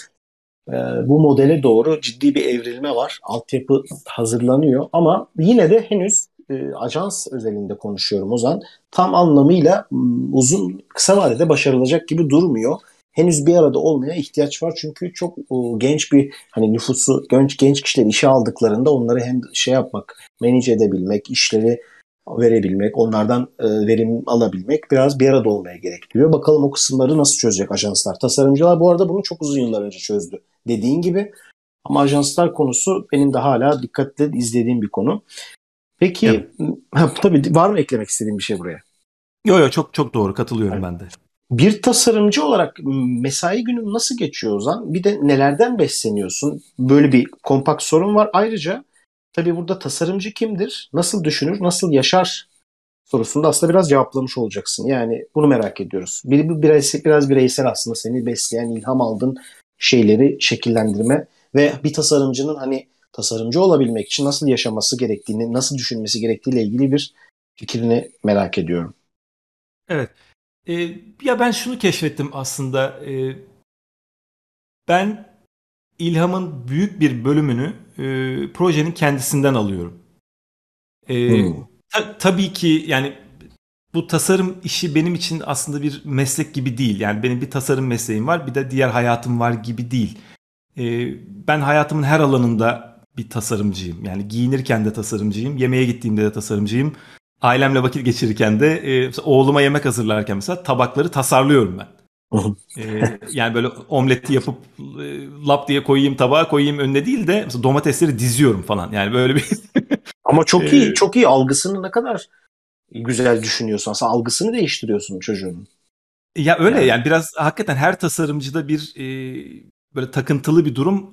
Bu modele doğru ciddi bir evrilme var. Altyapı hazırlanıyor ama yine de henüz ajans özelinde konuşuyorum Ozan. Tam anlamıyla uzun kısa vadede başarılacak gibi durmuyor. Henüz bir arada olmaya ihtiyaç var çünkü çok genç bir hani nüfusu genç kişileri işe aldıklarında onları hem şey yapmak, manage edebilmek, işleri verebilmek, onlardan verim alabilmek biraz bir arada olmaya gerektiriyor. Bakalım o kısımları nasıl çözecek ajanslar. Tasarımcılar bu arada bunu çok uzun yıllar önce çözdü dediğin gibi. Ama ajanslar konusu benim de hala dikkatle izlediğim bir konu. Peki tabii var mı eklemek istediğin bir şey buraya? Yok çok doğru katılıyorum ben de. Bir tasarımcı olarak mesai günün nasıl geçiyor Ozan? Bir de nelerden besleniyorsun? Böyle bir kompakt sorun var. Ayrıca tabii burada tasarımcı kimdir? Nasıl düşünür? Nasıl yaşar? Sorusunda aslında biraz cevaplamış olacaksın. Yani bunu merak ediyoruz. Biraz bireysel aslında seni besleyen, ilham aldığın şeyleri şekillendirme ve bir tasarımcının hani tasarımcı olabilmek için nasıl yaşaması gerektiğini, nasıl düşünmesi gerektiğiyle ilgili bir fikrini merak ediyorum. Evet. Ya ben şunu keşfettim aslında. Ben ilhamın büyük bir bölümünü projenin kendisinden alıyorum. Tabii ki yani bu tasarım işi benim için aslında bir meslek gibi değil. Yani benim bir tasarım mesleğim var, bir de diğer hayatım var gibi değil. Ben hayatımın her alanında bir tasarımcıyım. Yani giyinirken de tasarımcıyım, yemeğe gittiğimde de tasarımcıyım. Ailemle vakit geçirirken de oğluma yemek hazırlarken mesela tabakları tasarlıyorum ben. Yani böyle omleti yapıp lap diye koyayım tabağa koyayım önüne değil de mesela domatesleri diziyorum falan. Yani böyle bir ama çok iyi çok iyi algısını ne kadar güzel düşünüyorsun. Aslında algısını değiştiriyorsun çocuğun. Ya öyle yani biraz hakikaten her tasarımcıda bir böyle takıntılı bir durum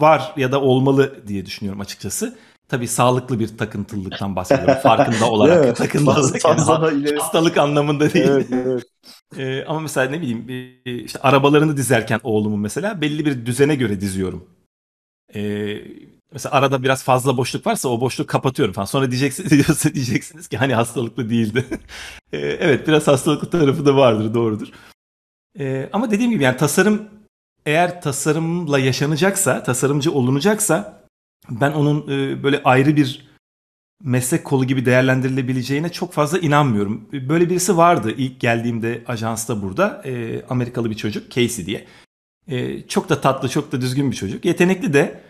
var ya da olmalı diye düşünüyorum açıkçası. Tabii sağlıklı bir takıntılılıktan bahsediyorum. Farkında olarak evet, takıntılılık. Yani hastalık anlamında değil. Evet. Ama mesela ne bileyim işte arabalarını dizerken oğlumun mesela belli bir düzene göre diziyorum. Mesela arada biraz fazla boşluk varsa o boşluğu kapatıyorum falan. Sonra diyeceksiniz ki hani hastalıklı değildi. Evet biraz hastalıklı tarafı da vardır doğrudur. Ama dediğim gibi yani tasarım eğer tasarımla yaşanacaksa, tasarımcı olunacaksa ben onun böyle ayrı bir meslek kolu gibi değerlendirilebileceğine çok fazla inanmıyorum. Böyle birisi vardı ilk geldiğimde ajansta burada. Amerikalı bir çocuk Casey diye. Çok da tatlı, çok da düzgün bir çocuk. Yetenekli de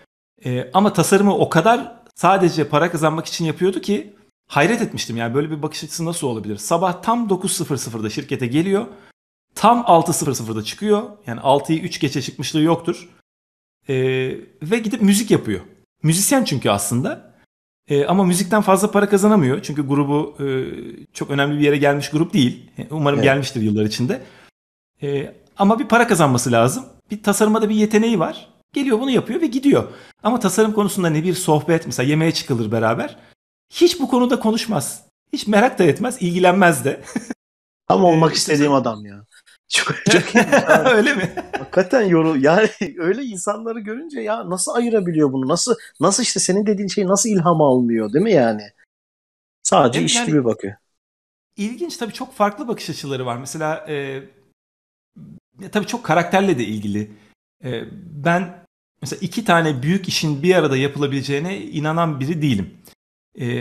ama tasarımı o kadar sadece para kazanmak için yapıyordu ki hayret etmiştim. Yani böyle bir bakış açısı nasıl olabilir? Sabah tam 9.00'da şirkete geliyor. Tam 6.00'da çıkıyor. Yani 6'yı 3 geçe çıkmışlığı yoktur. Ve gidip müzik yapıyor. Müzisyen çünkü aslında ama müzikten fazla para kazanamıyor. Çünkü grubu çok önemli bir yere gelmiş grup değil. Umarım gelmiştir yıllar içinde. Ama bir para kazanması lazım. Bir tasarıma da bir yeteneği var. Geliyor bunu yapıyor ve gidiyor. Ama tasarım konusunda ne bir sohbet mesela yemeğe çıkılır beraber. Hiç bu konuda konuşmaz. Hiç merak da etmez, ilgilenmez de. Tam olmak istediğim adam ya. Çok öyle mi? Hakikaten yani öyle insanları görünce ya nasıl ayırabiliyor bunu? Nasıl işte senin dediğin şey nasıl ilham almıyor değil mi yani? Sadece iş gibi yani, bakıyor. İlginç tabii çok farklı bakış açıları var. Mesela tabii çok karakterle de ilgili. Ben mesela 2 tane büyük işin bir arada yapılabileceğine inanan biri değilim.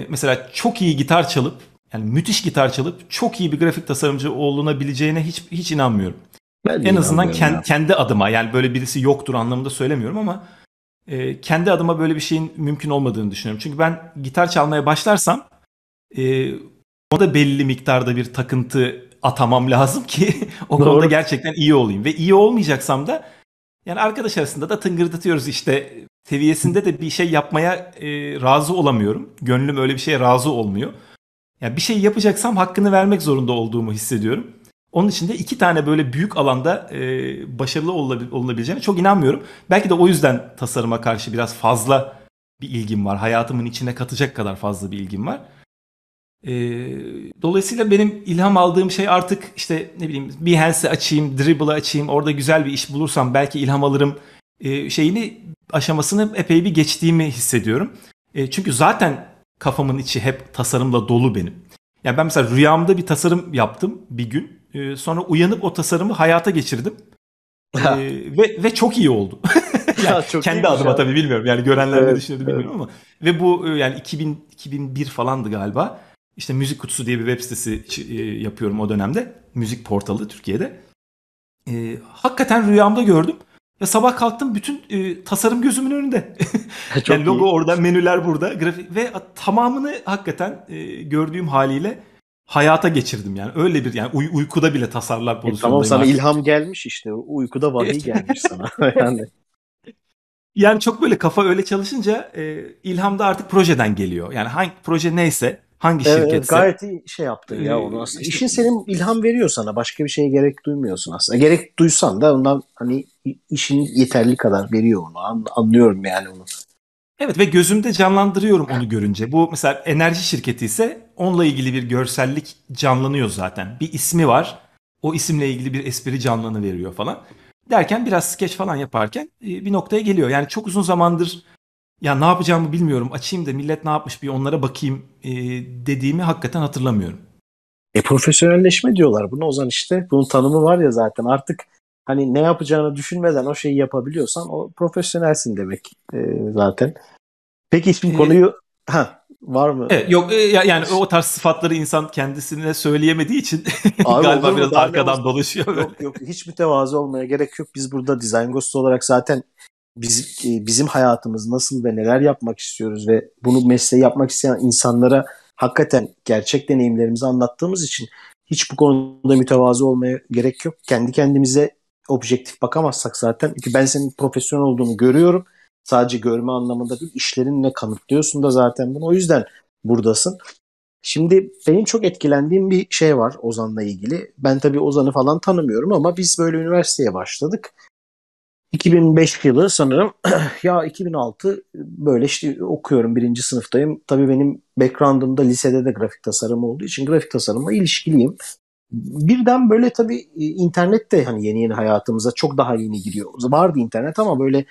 Mesela çok iyi gitar çalıp yani müthiş gitar çalıp çok iyi bir grafik tasarımcı olunabileceğine hiç inanmıyorum. En azından kendi adıma yani böyle birisi yoktur anlamında söylemiyorum ama kendi adıma böyle bir şeyin mümkün olmadığını düşünüyorum. Çünkü ben gitar çalmaya başlarsam o da belli miktarda bir takıntı atamam lazım ki o konuda doğru. Gerçekten iyi olayım. Ve iyi olmayacaksam da yani arkadaş arasında da tıngırdatıyoruz işte seviyesinde de bir şey yapmaya razı olamıyorum. Gönlüm öyle bir şeye razı olmuyor. Yani bir şey yapacaksam hakkını vermek zorunda olduğumu hissediyorum. Onun için de 2 tane böyle büyük alanda başarılı olunabileceğine çok inanmıyorum. Belki de o yüzden tasarıma karşı biraz fazla bir ilgim var. Hayatımın içine katacak kadar fazla bir ilgim var. Dolayısıyla benim ilham aldığım şey artık işte ne bileyim Behance'i açayım, Dribble'ı açayım. Orada güzel bir iş bulursam belki ilham alırım aşamasını epey bir geçtiğimi hissediyorum. Çünkü zaten kafamın içi hep tasarımla dolu benim. Yani ben mesela rüyamda bir tasarım yaptım bir gün. Sonra uyanıp o tasarımı hayata geçirdim. Ve çok iyi oldu. yani kendi adıma ya. Tabii bilmiyorum. Yani görenler ne düşünüyordu bilmiyorum ama. Ve bu yani 2001 falandı galiba. İşte Müzik Kutusu diye bir web sitesi yapıyorum o dönemde. Müzik portalı Türkiye'de. Hakikaten rüyamda gördüm. Ya sabah kalktım bütün tasarım gözümün önünde. Yani logo orada, menüler burada, grafik ve tamamını hakikaten gördüğüm haliyle hayata geçirdim yani. Öyle bir yani uykuda bile tasarlar pozisyondayım. Tamam sana artık. İlham gelmiş işte. Uykuda vahiy gelmiş sana. Yani çok böyle kafa öyle çalışınca ilham da artık projeden geliyor. Yani hangi proje neyse, hangi şirketse. Gayet iyi şey yaptın ya onu aslında. İşte, İşin senin ilham veriyor sana. Başka bir şeye gerek duymuyorsun aslında. Gerek duysan da ondan hani işin yeterli kadar veriyor onu. Anlıyorum yani onu. Evet ve gözümde canlandırıyorum onu görünce. Bu mesela enerji şirketi ise onunla ilgili bir görsellik canlanıyor zaten. Bir ismi var. O isimle ilgili bir espri canlanıveriyor falan. Derken biraz skeç falan yaparken bir noktaya geliyor. Yani çok uzun zamandır ya ne yapacağımı bilmiyorum. Açayım da millet ne yapmış bir onlara bakayım dediğimi hakikaten hatırlamıyorum. Profesyonelleşme diyorlar buna Ozan işte. Bunun tanımı var ya zaten artık. Hani ne yapacağını düşünmeden o şeyi yapabiliyorsan o profesyonelsin demek zaten. Peki hiçbir konuyu var mı? Evet, yok yani o tarz sıfatları insan kendisine söyleyemediği için galiba biraz arkadan dolaşıyor. Yok hiç mütevazı olmaya gerek yok. Biz burada Design Ghost olarak zaten bizim hayatımız nasıl ve neler yapmak istiyoruz ve bunu mesleği yapmak isteyen insanlara hakikaten gerçek deneyimlerimizi anlattığımız için hiç bu konuda mütevazı olmaya gerek yok. Kendi kendimize objektif bakamazsak zaten ki ben senin profesyonel olduğunu görüyorum. Sadece görme anlamında değil, işlerinle kanıtlıyorsun da zaten bunu. O yüzden buradasın. Şimdi benim çok etkilendiğim bir şey var Ozan'la ilgili. Ben tabii Ozan'ı falan tanımıyorum ama biz böyle üniversiteye başladık. 2005 yılı sanırım. Ya 2006 böyle işte okuyorum, birinci sınıftayım. Tabii benim background'ımda lisede de grafik tasarım olduğu için grafik tasarımla ilişkiliyim. Birden böyle tabii internet de hani yeni hayatımıza çok daha yeni giriyor. Vardı internet ama böyle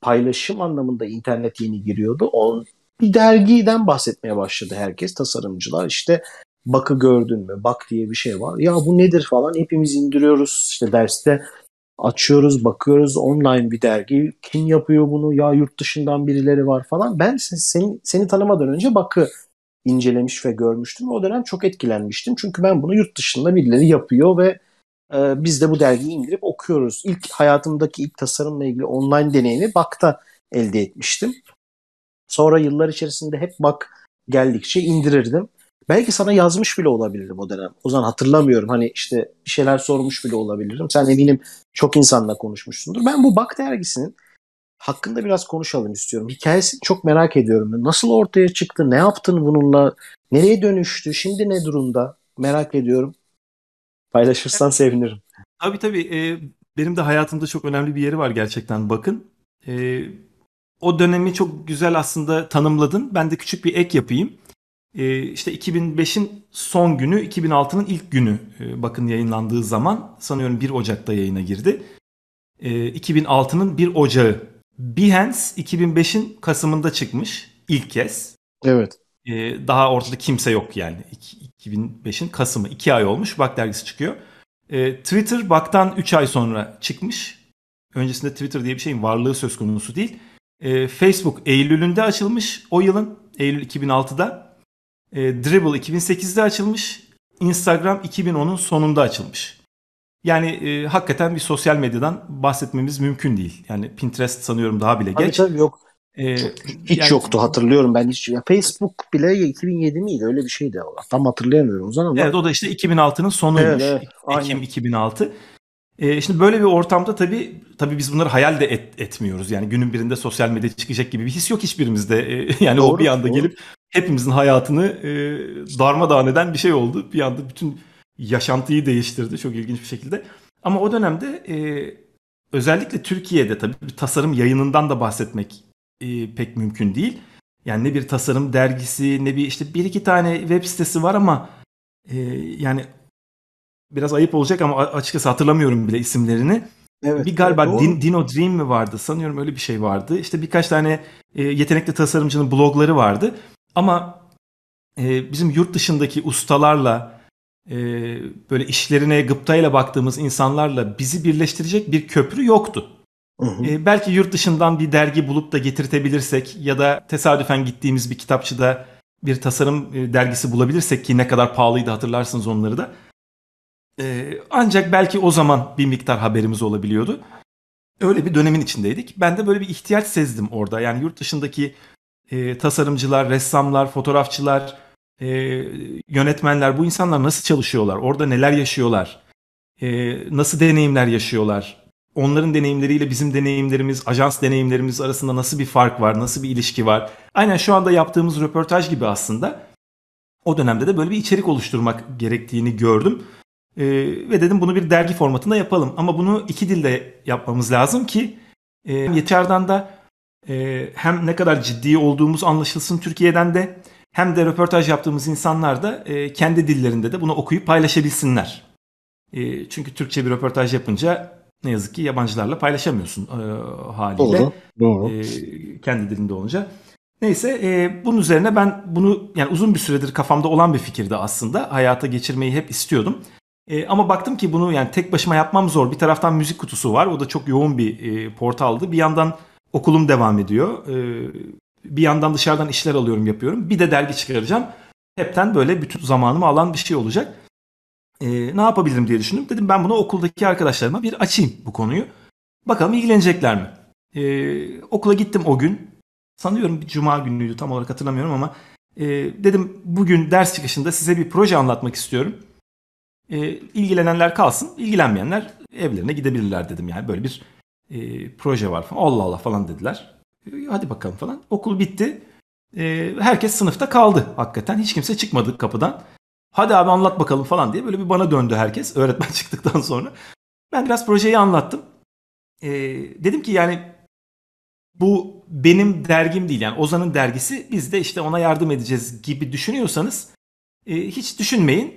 paylaşım anlamında internet yeni giriyordu. O bir dergiden bahsetmeye başladı herkes, tasarımcılar. İşte BAK'ı gördün mü? BAK diye bir şey var. Ya bu nedir falan hepimiz indiriyoruz işte derste. Açıyoruz, bakıyoruz online bir dergi. Kim yapıyor bunu? Ya yurt dışından birileri var falan. Ben seni tanımadan önce BAK'ı incelemiş ve görmüştüm. O dönem çok etkilenmiştim. Çünkü ben bunu yurt dışında birileri yapıyor ve biz de bu dergiyi indirip okuyoruz. Hayatımdaki ilk tasarımla ilgili online deneyimi BAK'ta elde etmiştim. Sonra yıllar içerisinde hep BAK geldikçe indirirdim. Belki sana yazmış bile olabilirim o dönem. O zaman hatırlamıyorum. Hani işte bir şeyler sormuş bile olabilirim. Sen eminim çok insanla konuşmuşsundur. Ben bu BAK dergisinin hakkında biraz konuşalım istiyorum. Hikayesini çok merak ediyorum. Nasıl ortaya çıktı? Ne yaptın bununla? Nereye dönüştü? Şimdi ne durumda? Merak ediyorum. Paylaşırsan sevinirim. Tabii. Benim de hayatımda çok önemli bir yeri var gerçekten BAK'ın. O dönemi çok güzel aslında tanımladın. Ben de küçük bir ek yapayım. İşte 2005'in son günü, 2006'nın ilk günü bakın yayınlandığı zaman sanıyorum 1 Ocak'ta yayına girdi. 2006'nın 1 Ocağı. Behance 2005'in Kasım'ında çıkmış ilk kez. Evet. Daha ortada kimse yok yani. 2005'in Kasım'ı 2 ay olmuş. BAK dergisi çıkıyor. Twitter BAK'tan 3 ay sonra çıkmış. Öncesinde Twitter diye bir şeyin varlığı söz konusu değil. Facebook Eylül'ünde açılmış o yılın. Eylül 2006'da. Dribbble 2008'de açılmış, Instagram 2010'un sonunda açılmış. Yani hakikaten bir sosyal medyadan bahsetmemiz mümkün değil. Yani Pinterest sanıyorum daha bile geç. Tabii yok. Hiç yani, yoktu hatırlıyorum ben hiç. Ya Facebook bile 2007 miydi öyle bir şeydi. Tam hatırlayamıyorum o zaman. Evet o da işte 2006'nın sonuymuş. Evet, Ekim aynen. 2006. Şimdi böyle bir ortamda tabii biz bunları hayal de etmiyoruz. Yani günün birinde sosyal medya çıkacak gibi bir his yok hiçbirimizde. Yani doğru, o bir anda gelip hepimizin hayatını darmadağın eden bir şey oldu. Bir anda bütün yaşantıyı değiştirdi çok ilginç bir şekilde. Ama o dönemde özellikle Türkiye'de tabii bir tasarım yayınından da bahsetmek pek mümkün değil. Yani ne bir tasarım dergisi ne bir işte bir iki tane web sitesi var ama yani biraz ayıp olacak ama açıkçası hatırlamıyorum bile isimlerini. Evet, bir galiba Dino Dream mi vardı sanıyorum öyle bir şey vardı. İşte birkaç tane yetenekli tasarımcının blogları vardı. Ama bizim yurt dışındaki ustalarla böyle işlerine gıptayla baktığımız insanlarla bizi birleştirecek bir köprü yoktu. Belki yurt dışından bir dergi bulup da getirtebilirsek ya da tesadüfen gittiğimiz bir kitapçıda bir tasarım dergisi bulabilirsek, ki ne kadar pahalıydı hatırlarsınız onları da. Ancak belki o zaman bir miktar haberimiz olabiliyordu. Öyle bir dönemin içindeydik. Ben de böyle bir ihtiyaç sezdim orada. Yani yurt dışındaki tasarımcılar, ressamlar, fotoğrafçılar, yönetmenler, bu insanlar nasıl çalışıyorlar? Orada neler yaşıyorlar? Nasıl deneyimler yaşıyorlar? Onların deneyimleriyle bizim deneyimlerimiz, ajans deneyimlerimiz arasında nasıl bir fark var? Nasıl bir ilişki var? Aynen şu anda yaptığımız röportaj gibi aslında. O dönemde de böyle bir içerik oluşturmak gerektiğini gördüm. Ve dedim bunu bir dergi formatında yapalım. Ama bunu iki dilde yapmamız lazım ki içeriden de hem ne kadar ciddi olduğumuz anlaşılsın Türkiye'den de, hem de röportaj yaptığımız insanlar da kendi dillerinde de bunu okuyup paylaşabilsinler. Çünkü Türkçe bir röportaj yapınca ne yazık ki yabancılarla paylaşamıyorsun haliyle. Doğru. Kendi dilinde olunca. Neyse bunun üzerine ben bunu, yani uzun bir süredir kafamda olan bir fikirdi aslında. Hayata geçirmeyi hep istiyordum. Ama baktım ki bunu yani tek başıma yapmam zor. Bir taraftan Müzik Kutusu var. O da çok yoğun bir portaldı. Bir yandan okulum devam ediyor. Bir yandan dışarıdan işler alıyorum, yapıyorum. Bir de dergi çıkaracağım. Hepten böyle bütün zamanımı alan bir şey olacak. Ne yapabilirim diye düşündüm. Dedim ben bunu okuldaki arkadaşlarıma bir açayım bu konuyu. Bakalım ilgilenecekler mi? Okula gittim o gün. Sanıyorum bir cuma günüydü, tam olarak hatırlamıyorum ama. Dedim bugün ders çıkışında size bir proje anlatmak istiyorum. İlgilenenler kalsın, ilgilenmeyenler evlerine gidebilirler dedim. Yani böyle bir proje var falan. Allah Allah falan dediler. Hadi bakalım falan. Okul bitti. Herkes sınıfta kaldı hakikaten. Hiç kimse çıkmadı kapıdan. Hadi abi anlat bakalım falan diye böyle bir bana döndü herkes. Öğretmen çıktıktan sonra. Ben biraz projeyi anlattım. Dedim ki yani bu benim dergim değil. Yani Ozan'ın dergisi, biz de işte ona yardım edeceğiz gibi düşünüyorsanız hiç düşünmeyin.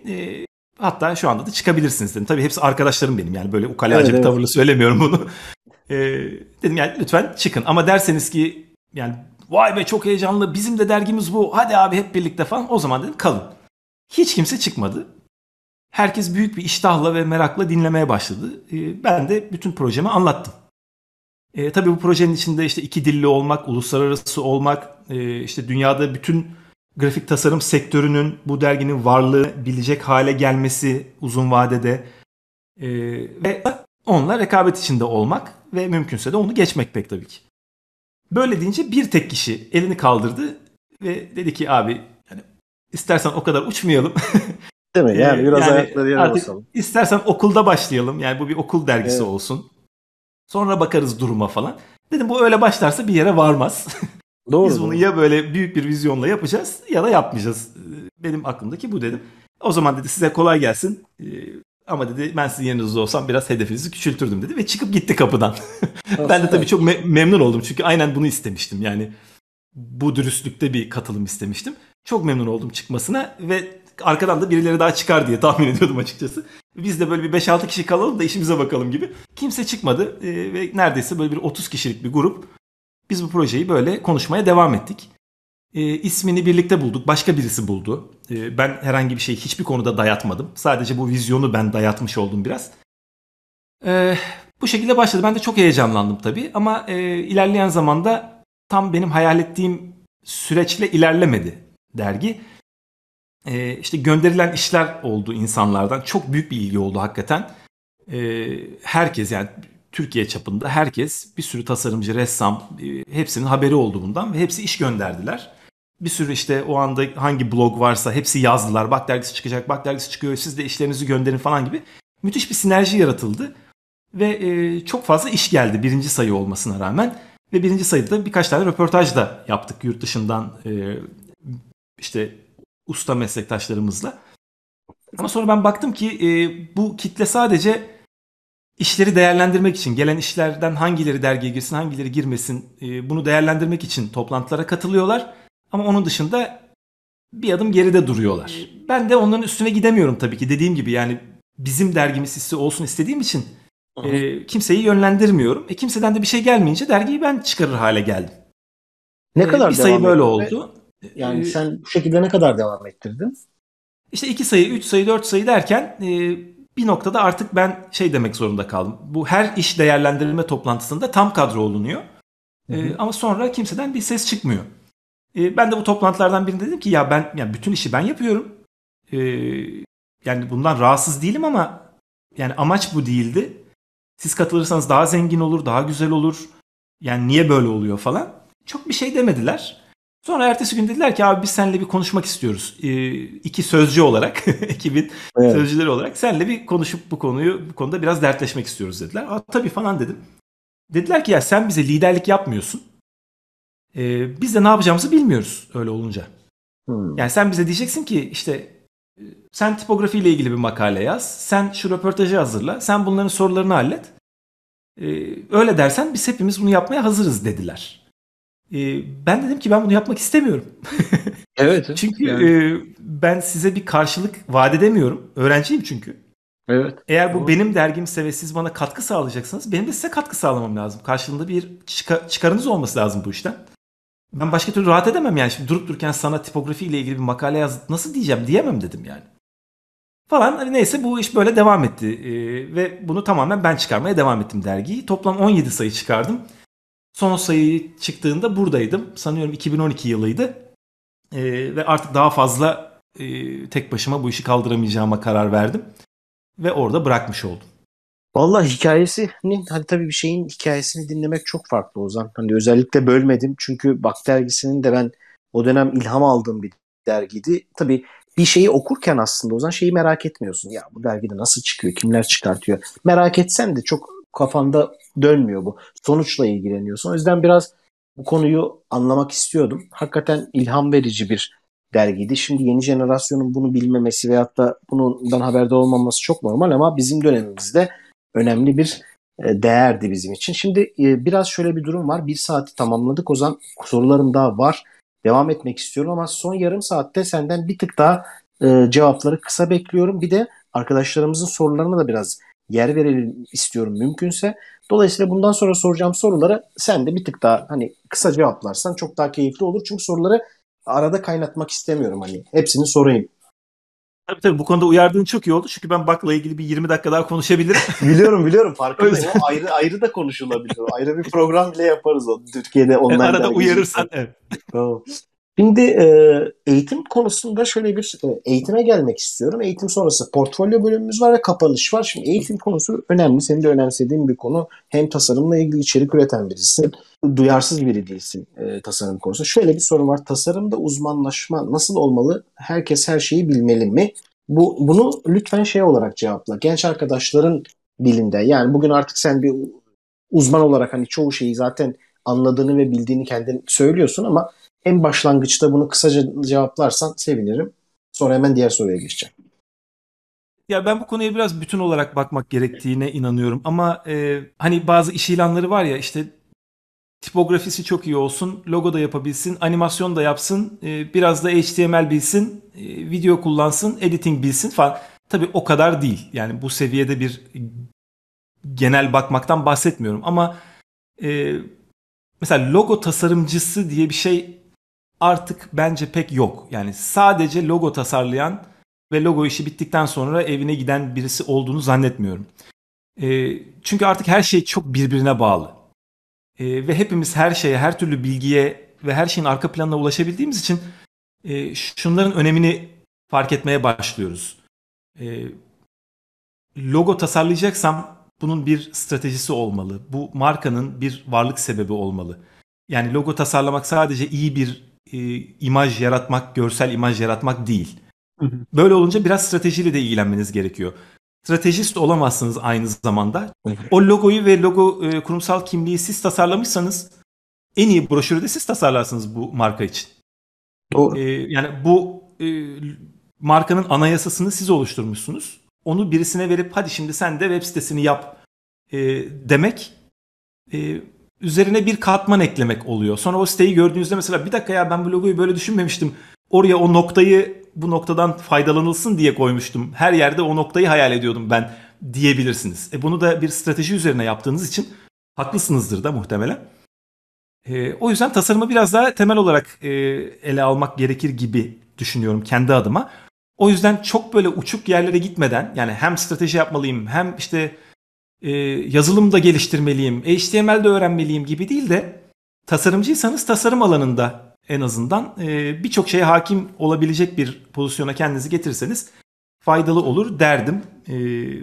Hatta şu anda da çıkabilirsiniz dedim. Tabii hepsi arkadaşlarım benim, yani böyle ukalaca bir tavırla söylemiyorum bunu. Dedim yani lütfen çıkın, ama derseniz ki yani vay be çok heyecanlı, bizim de dergimiz bu, hadi abi hep birlikte falan, o zaman dedim kalın. Hiç kimse çıkmadı. Herkes büyük bir iştahla ve merakla dinlemeye başladı. Ben de bütün projemi anlattım. Tabii bu projenin içinde işte iki dilli olmak, uluslararası olmak, işte dünyada bütün grafik tasarım sektörünün bu derginin varlığı bilecek hale gelmesi uzun vadede ve onunla rekabet içinde olmak ve mümkünse de onu geçmek pek tabii ki. Böyle deyince bir tek kişi elini kaldırdı ve dedi ki abi yani istersen o kadar uçmayalım. Değil mi? Yani biraz yani ayakları yere basalım. İstersen okulda başlayalım. Yani bu bir okul dergisi olsun. Sonra bakarız duruma falan. Dedim bu öyle başlarsa bir yere varmaz. Doğru, biz bunu ya böyle büyük bir vizyonla yapacağız ya da yapmayacağız. Benim aklımdaki bu dedim. O zaman dedi size kolay gelsin. Ama dedi ben sizin yerinizde olsam biraz hedefinizi küçültürdüm dedi. Ve çıkıp gitti kapıdan. Ben de tabii çok memnun oldum. Çünkü aynen bunu istemiştim. Yani bu dürüstlükte bir katılım istemiştim. Çok memnun oldum çıkmasına. Ve arkadan da birileri daha çıkar diye tahmin ediyordum açıkçası. Biz de böyle bir 5-6 kişi kalalım da işimize bakalım gibi. Kimse çıkmadı. Ve neredeyse böyle bir 30 kişilik bir grup. Biz bu projeyi böyle konuşmaya devam ettik. İsmini birlikte bulduk. Başka birisi buldu. Ben herhangi bir şeyi hiçbir konuda dayatmadım. Sadece bu vizyonu ben dayatmış oldum biraz. Bu şekilde başladı. Ben de çok heyecanlandım tabii. Ama ilerleyen zamanda tam benim hayal ettiğim süreçle ilerlemedi dergi. İşte gönderilen işler oldu insanlardan. Çok büyük bir ilgi oldu hakikaten. Herkes yani... Türkiye çapında herkes, bir sürü tasarımcı, ressam, hepsinin haberi oldu bundan ve hepsi iş gönderdiler. Bir sürü işte o anda hangi blog varsa hepsi yazdılar. Bak dergisi çıkacak, bak dergisi çıkıyor, siz de işlerinizi gönderin falan gibi. Müthiş bir sinerji yaratıldı ve çok fazla iş geldi birinci sayı olmasına rağmen. Ve birinci sayıda birkaç tane röportaj da yaptık yurt dışından işte usta meslektaşlarımızla. Ama sonra ben baktım ki bu kitle sadece... İşleri değerlendirmek için, gelen işlerden hangileri dergiye girsin, hangileri girmesin, bunu değerlendirmek için toplantılara katılıyorlar. Ama onun dışında bir adım geride duruyorlar. Ben de onların üstüne gidemiyorum tabii ki. Dediğim gibi yani bizim dergimiz hissi olsun istediğim için kimseyi yönlendirmiyorum. Kimseden de bir şey gelmeyince dergiyi ben çıkarır hale geldim. Ne kadar bir sayı böyle oldu. Yani sen bu şekilde ne kadar devam ettirdin? İşte 2 sayı, 3 sayı, 4 sayı derken... bir noktada artık ben şey demek zorunda kaldım. Bu her iş değerlendirme toplantısında tam kadro olunuyor. Ama sonra kimseden bir ses çıkmıyor. Ben de bu toplantılardan birinde dedim ki ya ben bütün işi ben yapıyorum. Yani bundan rahatsız değilim ama yani amaç bu değildi. Siz katılırsanız daha zengin olur, daha güzel olur. Yani niye böyle oluyor falan. Çok bir şey demediler. Sonra ertesi gün dediler ki abi biz seninle bir konuşmak istiyoruz. İki sözcü olarak, ekibin evet. sözcüleri olarak seninle bir konuşup bu konuda biraz dertleşmek istiyoruz dediler. Tabii falan dedim. Dediler ki ya sen bize liderlik yapmıyorsun. Biz de ne yapacağımızı bilmiyoruz öyle olunca. Yani sen bize diyeceksin ki işte sen tipografiyle ilgili bir makale yaz. Sen şu röportajı hazırla. Sen bunların sorularını hallet. Öyle dersen biz hepimiz bunu yapmaya hazırız dediler. Ben dedim ki ben bunu yapmak istemiyorum. Evet. Çünkü yani. Ben size bir karşılık vaat edemiyorum. Öğrenciyim çünkü. Evet. Eğer bu doğru. benim dergimse ve siz bana katkı sağlayacaksınız, benim de size katkı sağlamam lazım. Karşılığında bir çıkarınız olması lazım bu işten. Ben başka türlü rahat edemem yani. Şimdi durup dururken sana tipografiyle ilgili bir makale yaz nasıl diyeceğim diyemem dedim yani. Falan neyse bu iş böyle devam etti. Ve bunu tamamen ben çıkarmaya devam ettim dergiyi. Toplam 17 sayı çıkardım. Son sayı çıktığında buradaydım. Sanıyorum 2012 yılıydı. Ve artık daha fazla tek başıma bu işi kaldıramayacağıma karar verdim. Ve orada bırakmış oldum. Vallahi hikayesinin, hani tabii bir şeyin hikayesini dinlemek çok farklı Ozan. Hani özellikle bölmedim. Çünkü BAK dergisinin de ben o dönem ilham aldığım bir dergiydi. Tabii bir şeyi okurken aslında Ozan şeyi merak etmiyorsun. Ya bu dergide nasıl çıkıyor, kimler çıkartıyor. Merak etsen de çok kafanda dönmüyor bu. Sonuçla ilgileniyorsun. O yüzden biraz bu konuyu anlamak istiyordum. Hakikaten ilham verici bir dergiydi. Şimdi yeni jenerasyonun bunu bilmemesi veyahut da bundan haberde olmaması çok normal ama bizim dönemimizde önemli bir değerdi bizim için. Şimdi biraz şöyle bir durum var. Bir saati tamamladık. Ozan sorularım daha var. Devam etmek istiyorum ama son yarım saatte senden bir tık daha cevapları kısa bekliyorum. Bir de arkadaşlarımızın sorularına da biraz yer verelim istiyorum mümkünse. Dolayısıyla bundan sonra soracağım sorulara sen de bir tık daha hani kısa cevaplarsan çok daha keyifli olur. Çünkü soruları arada kaynatmak istemiyorum hani. Hepsini sorayım. Tabii bu konuda uyardığın çok iyi oldu. Çünkü ben BAK'la ilgili bir 20 dakika daha konuşabilirim. biliyorum farkındayım. O ayrı da konuşulabilir. Ayrı bir program bile yaparız o. Türkiye'de online dergisi. Arada uyarırsan evet. Tamam. Şimdi eğitim konusunda şöyle bir eğitime gelmek istiyorum. Eğitim sonrası portfolyo bölümümüz var ve kapanış var. Şimdi eğitim konusu önemli. Senin de önemsediğin bir konu. Hem tasarımla ilgili içerik üreten birisin. Duyarsız biri değilsin tasarım konusunda. Şöyle bir soru var. Tasarımda uzmanlaşma nasıl olmalı? Herkes her şeyi bilmeli mi? Bunu lütfen şey olarak cevapla. Genç arkadaşların dilinde. Yani bugün artık sen bir uzman olarak hani çoğu şeyi zaten anladığını ve bildiğini kendin söylüyorsun ama en başlangıçta bunu kısaca cevaplarsan sevinirim. Sonra hemen diğer soruya geçeceğim. Ya ben bu konuya biraz bütün olarak bakmak gerektiğine inanıyorum. Ama hani bazı iş ilanları var ya işte tipografisi çok iyi olsun, logo da yapabilsin, animasyon da yapsın, biraz da HTML bilsin, video kullansın, editing bilsin falan. Tabii o kadar değil. Yani bu seviyede bir genel bakmaktan bahsetmiyorum. Ama mesela logo tasarımcısı diye bir şey artık bence pek yok. Yani sadece logo tasarlayan ve logo işi bittikten sonra evine giden birisi olduğunu zannetmiyorum. Çünkü artık her şey çok birbirine bağlı. Ve hepimiz her şeye, her türlü bilgiye ve her şeyin arka planına ulaşabildiğimiz için şunların önemini fark etmeye başlıyoruz. Logo tasarlayacaksam bunun bir stratejisi olmalı. Bu markanın bir varlık sebebi olmalı. Yani logo tasarlamak sadece iyi bir imaj yaratmak, görsel imaj yaratmak değil. Böyle olunca biraz stratejiyle de ilgilenmeniz gerekiyor. Stratejist olamazsınız aynı zamanda. O logoyu ve logo kurumsal kimliği siz tasarlamışsanız en iyi broşürü de siz tasarlarsınız bu marka için. Doğru. Yani bu markanın anayasasını siz oluşturmuşsunuz. Onu birisine verip hadi şimdi sen de web sitesini yap demek üzerine bir katman eklemek oluyor. Sonra o siteyi gördüğünüzde mesela bir dakika ya ben bu logoyu böyle düşünmemiştim. Oraya o noktayı bu noktadan faydalanılsın diye koymuştum. Her yerde o noktayı hayal ediyordum ben diyebilirsiniz. Bunu da bir strateji üzerine yaptığınız için haklısınızdır da muhtemelen. O yüzden tasarımı biraz daha temel olarak ele almak gerekir gibi düşünüyorum kendi adıma. O yüzden çok böyle uçuk yerlere gitmeden, yani hem strateji yapmalıyım hem işte yazılım da geliştirmeliyim, HTML de öğrenmeliyim gibi değil de tasarımcıysanız tasarım alanında en azından birçok şeye hakim olabilecek bir pozisyona kendinizi getirseniz faydalı olur derdim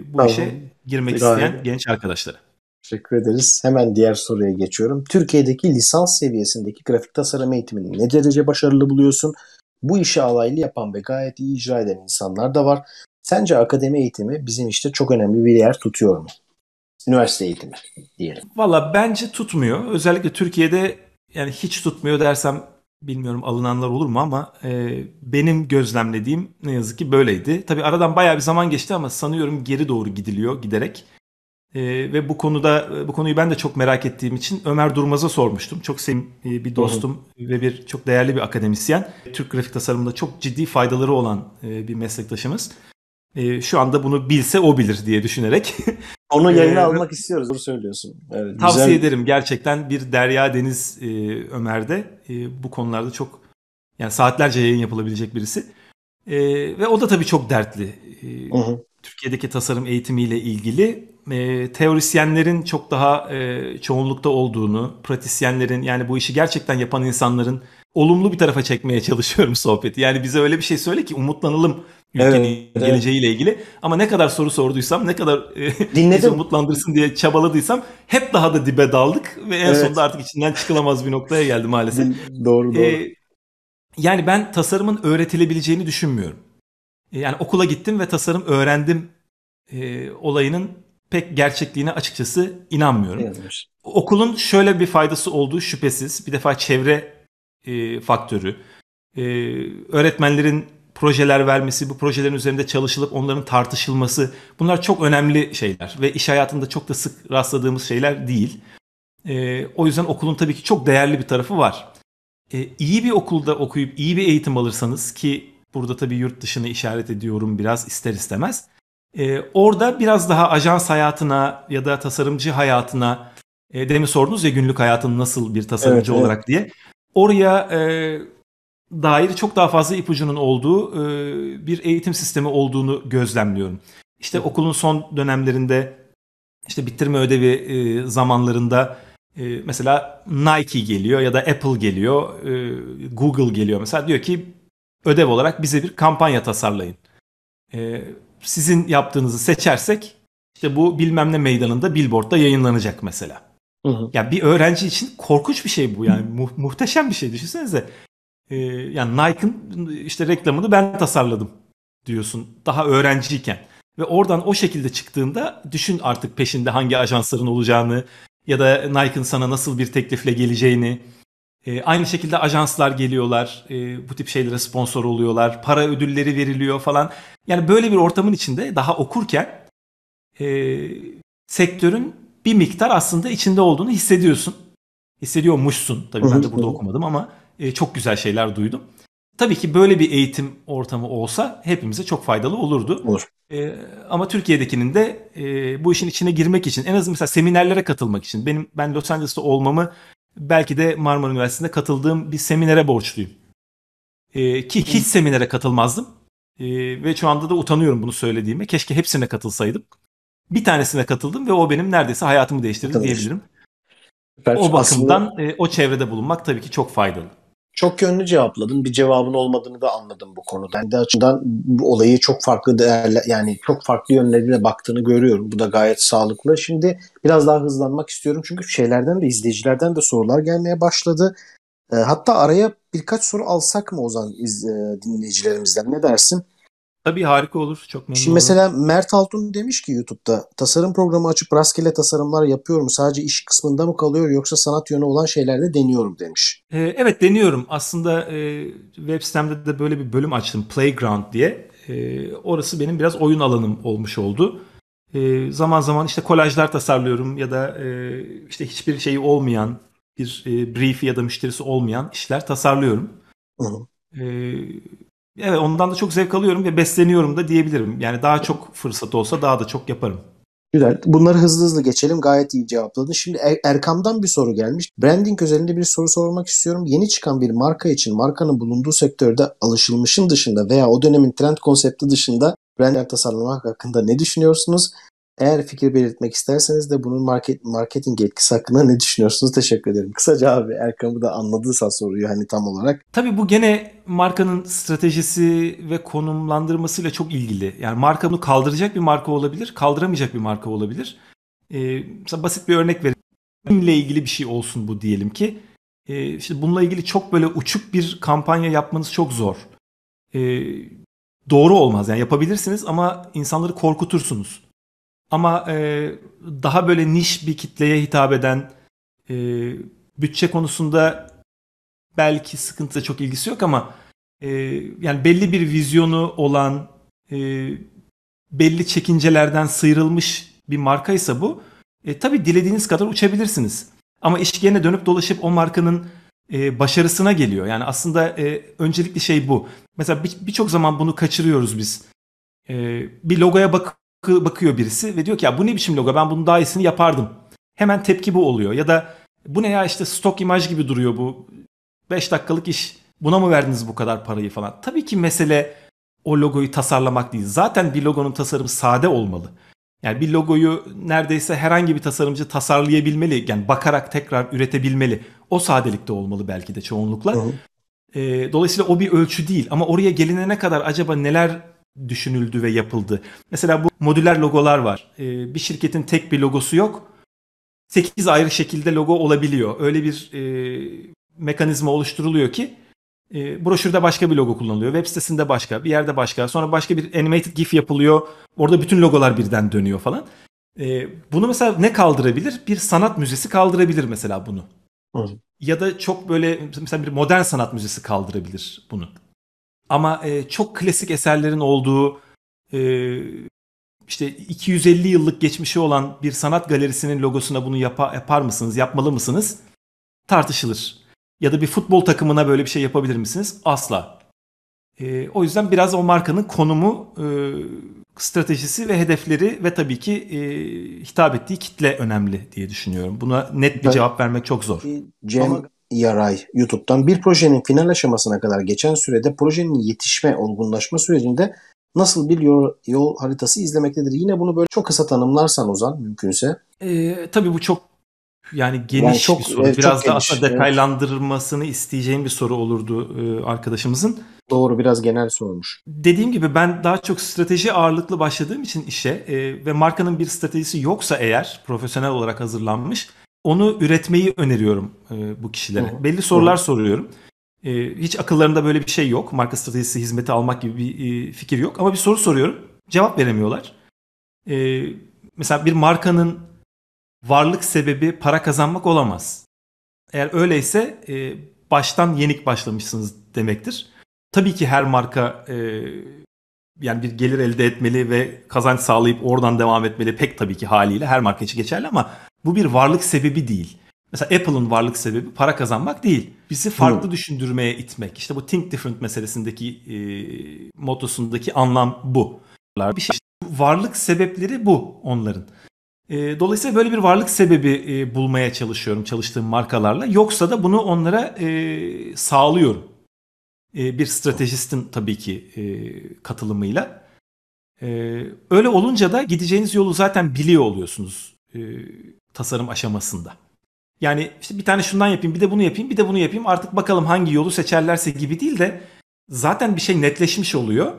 bu tamam. işe girmek Gayet. İsteyen genç arkadaşlara. Teşekkür ederiz. Hemen diğer soruya geçiyorum. Türkiye'deki lisans seviyesindeki grafik tasarım eğitimini ne derece başarılı buluyorsun? Bu işi alaylı yapan ve gayet iyi icra eden insanlar da var. Sence akademi eğitimi bizim işte çok önemli bir yer tutuyor mu? Üniversite eğitimi diyelim. Valla bence tutmuyor. Özellikle Türkiye'de yani hiç tutmuyor dersem bilmiyorum alınanlar olur mu ama benim gözlemlediğim ne yazık ki böyleydi. Tabii aradan bayağı bir zaman geçti ama sanıyorum geri doğru gidiliyor giderek. Ve bu konuyu ben de çok merak ettiğim için Ömer Durmaz'a sormuştum. Çok sevdiğim bir dostum ve bir çok değerli bir akademisyen. Türk grafik tasarımında çok ciddi faydaları olan bir meslektaşımız. Şu anda bunu bilse o bilir diye düşünerek. Onu yayına almak istiyoruz. Doğru söylüyorsun. Evet, tavsiye ederim. Gerçekten bir Derya Deniz Ömer'de bu konularda çok yani saatlerce yayın yapılabilecek birisi. Ve o da tabii çok dertli. Türkiye'deki tasarım eğitimiyle ilgili. Teorisyenlerin çok daha çoğunlukta olduğunu, pratisyenlerin yani bu işi gerçekten yapan insanların olumlu bir tarafa çekmeye çalışıyorum sohbeti. Yani bize öyle bir şey söyle ki umutlanalım ülkenin geleceğiyle ilgili. Ama ne kadar soru sorduysam, ne kadar bizi umutlandırsın diye çabaladıysam hep daha da dibe daldık ve en sonunda artık içinden çıkılamaz bir noktaya geldi maalesef. Doğru. Yani ben tasarımın öğretilebileceğini düşünmüyorum. Yani okula gittim ve tasarım öğrendim olayının pek gerçekliğine açıkçası inanmıyorum. Yazmış. Okulun şöyle bir faydası olduğu şüphesiz. Bir defa çevre faktörü, öğretmenlerin projeler vermesi, bu projelerin üzerinde çalışılıp onların tartışılması, bunlar çok önemli şeyler ve iş hayatında çok da sık rastladığımız şeyler değil. O yüzden okulun tabii ki çok değerli bir tarafı var. İyi bir okulda okuyup iyi bir eğitim alırsanız ki burada tabii yurt dışını işaret ediyorum biraz ister istemez. Orada biraz daha ajans hayatına ya da tasarımcı hayatına demin sordunuz ya günlük hayatın nasıl bir tasarımcı olarak diye. Oraya dair çok daha fazla ipucunun olduğu bir eğitim sistemi olduğunu gözlemliyorum. İşte okulun son dönemlerinde işte bitirme ödevi zamanlarında mesela Nike geliyor ya da Apple geliyor, Google geliyor mesela diyor ki ödev olarak bize bir kampanya tasarlayın. Sizin yaptığınızı seçersek işte bu bilmem ne meydanında billboardda yayınlanacak mesela. Ya bir öğrenci için korkunç bir şey bu yani muhteşem bir şey düşünsenize. Yani Nike'ın işte reklamını ben tasarladım diyorsun daha öğrenciyken ve oradan o şekilde çıktığında düşün artık peşinde hangi ajansların olacağını ya da Nike'ın sana nasıl bir teklifle geleceğini. Aynı şekilde ajanslar geliyorlar, bu tip şeylere sponsor oluyorlar, para ödülleri veriliyor falan. Yani böyle bir ortamın içinde daha okurken sektörün bir miktar aslında içinde olduğunu hissediyorsun. Hissediyormuşsun. Tabii ben de burada okumadım ama çok güzel şeyler duydum. Tabii ki böyle bir eğitim ortamı olsa hepimize çok faydalı olurdu. Olur. Ama Türkiye'dekinin de bu işin içine girmek için, en azından mesela seminerlere katılmak için, ben Los Angeles'ta olmamı belki de Marmara Üniversitesi'nde katıldığım bir seminere borçluyum. Ki hiç seminere katılmazdım. Ve şu anda da utanıyorum bunu söylediğime. Keşke hepsine katılsaydım. Bir tanesine katıldım ve o benim neredeyse hayatımı değiştirdi diyebilirim. O bakımdan o çevrede bulunmak tabii ki çok faydalı. Çok yönlü cevapladın. Bir cevabın olmadığını da anladım bu konuda. Ben de açıdan bu olayı çok farklı yani çok farklı yönlerine baktığını görüyorum. Bu da gayet sağlıklı. Şimdi biraz daha hızlanmak istiyorum. Çünkü şeylerden de izleyicilerden de sorular gelmeye başladı. Hatta araya birkaç soru alsak mı Ozan dinleyicilerimizden? Ne dersin? Tabii harika olur. Çok memnun olurum. Mesela Mert Altun demiş ki YouTube'da tasarım programı açıp rastgele tasarımlar yapıyorum. Sadece iş kısmında mı kalıyor yoksa sanat yönü olan şeylerde deniyorum demiş. Evet deniyorum. Aslında web sitemde de böyle bir bölüm açtım. Playground diye. Orası benim biraz oyun alanım olmuş oldu. Zaman zaman işte kolajlar tasarlıyorum ya da işte hiçbir şeyi olmayan bir brief ya da müşterisi olmayan işler tasarlıyorum. Evet ondan da çok zevk alıyorum ve besleniyorum da diyebilirim. Yani daha çok fırsat olsa daha da çok yaparım. Güzel. Bunları hızlı hızlı geçelim. Gayet iyi cevapladın. Şimdi Erkam'dan bir soru gelmiş. Branding özelinde bir soru sormak istiyorum. Yeni çıkan bir marka için markanın bulunduğu sektörde alışılmışın dışında veya o dönemin trend konsepti dışında branding tasarlamak hakkında ne düşünüyorsunuz? Eğer fikir belirtmek isterseniz de bunun marketing etkisi hakkında ne düşünüyorsunuz? Teşekkür ederim. Kısaca abi Erkam'ı da anladıysa soruyu hani tam olarak. Tabii bu gene markanın stratejisi ve konumlandırmasıyla çok ilgili. Yani marka bunu kaldıracak bir marka olabilir, kaldıramayacak bir marka olabilir. Mesela basit bir örnek vereyim. Benimle ilgili bir şey olsun bu diyelim ki. İşte bununla ilgili çok böyle uçuk bir kampanya yapmanız çok zor. Doğru olmaz. Yani yapabilirsiniz ama insanları korkutursunuz. Ama daha böyle niş bir kitleye hitap eden, bütçe konusunda belki sıkıntıda çok ilgisi yok ama yani belli bir vizyonu olan, belli çekincelerden sıyrılmış bir markaysa bu, tabii dilediğiniz kadar uçabilirsiniz. Ama iş gene dönüp dolaşıp o markanın başarısına geliyor. Yani aslında öncelikli şey bu. Mesela birçok zaman bunu kaçırıyoruz biz. Bir logoya bakıyor birisi ve diyor ki ya bu ne biçim logo, ben bunun daha iyisini yapardım. Hemen tepki bu oluyor. Ya da bu ne ya, işte stok imaj gibi duruyor bu. 5 dakikalık iş, buna mı verdiniz bu kadar parayı falan. Tabii ki mesele o logoyu tasarlamak değil. Zaten bir logonun tasarımı sade olmalı. Yani bir logoyu neredeyse herhangi bir tasarımcı tasarlayabilmeli. Yani bakarak tekrar üretebilmeli. O sadelikte olmalı belki de çoğunlukla. Dolayısıyla o bir ölçü değil. Ama oraya gelinene kadar acaba neler düşünüldü ve yapıldı. Mesela bu modüler logolar var. Bir şirketin tek bir logosu yok. 8 ayrı şekilde logo olabiliyor. Öyle bir mekanizma oluşturuluyor ki broşürde başka bir logo kullanılıyor. Web sitesinde başka, bir yerde başka. Sonra başka bir animated gif yapılıyor. Orada bütün logolar birden dönüyor falan. Bunu mesela ne kaldırabilir? Bir sanat müzesi kaldırabilir mesela bunu. Evet. Ya da çok böyle mesela bir modern sanat müzesi kaldırabilir bunu. Ama çok klasik eserlerin olduğu, işte 250 yıllık geçmişi olan bir sanat galerisinin logosuna bunu yapar mısınız, yapmalı mısınız tartışılır. Ya da bir futbol takımına böyle bir şey yapabilir misiniz? Asla. O yüzden biraz o markanın konumu, stratejisi ve hedefleri ve tabii ki hitap ettiği kitle önemli diye düşünüyorum. Buna net bir cevap vermek çok zor. Ama... Yaray YouTube'dan bir projenin final aşamasına kadar geçen sürede projenin yetişme, olgunlaşma sürecinde nasıl bir yol haritası izlemektedir? Yine bunu böyle çok kısa tanımlarsan Ozan mümkünse. Tabii bu çok yani geniş bir soru. Biraz da aslında detaylandırmasını isteyeceğim bir soru olurdu arkadaşımızın. Doğru, biraz genel sormuş. Dediğim gibi ben daha çok strateji ağırlıklı başladığım için işe ve markanın bir stratejisi yoksa eğer profesyonel olarak hazırlanmış, onu üretmeyi öneriyorum bu kişilere. Belli sorular soruyorum. Hiç akıllarında böyle bir şey yok. Marka stratejisi, hizmeti almak gibi bir fikir yok. Ama bir soru soruyorum. Cevap veremiyorlar. Mesela bir markanın varlık sebebi para kazanmak olamaz. Eğer öyleyse baştan yenik başlamışsınız demektir. Tabii ki her marka yani bir gelir elde etmeli ve kazanç sağlayıp oradan devam etmeli. Pek tabii ki haliyle her marka için geçerli ama bu bir varlık sebebi değil. Mesela Apple'ın varlık sebebi para kazanmak değil. Bizi farklı düşündürmeye itmek. İşte bu Think Different meselesindeki motosundaki anlam bu. Bir şey, varlık sebepleri bu onların. Dolayısıyla böyle bir varlık sebebi bulmaya çalışıyorum çalıştığım markalarla. Yoksa da bunu onlara sağlıyorum. Bir stratejistin tabii ki katılımıyla. Öyle olunca da gideceğiniz yolu zaten biliyor oluyorsunuz. Tasarım aşamasında. Yani işte bir tane şundan yapayım, bir de bunu yapayım, bir de bunu yapayım. Artık bakalım hangi yolu seçerlerse gibi değil de zaten bir şey netleşmiş oluyor.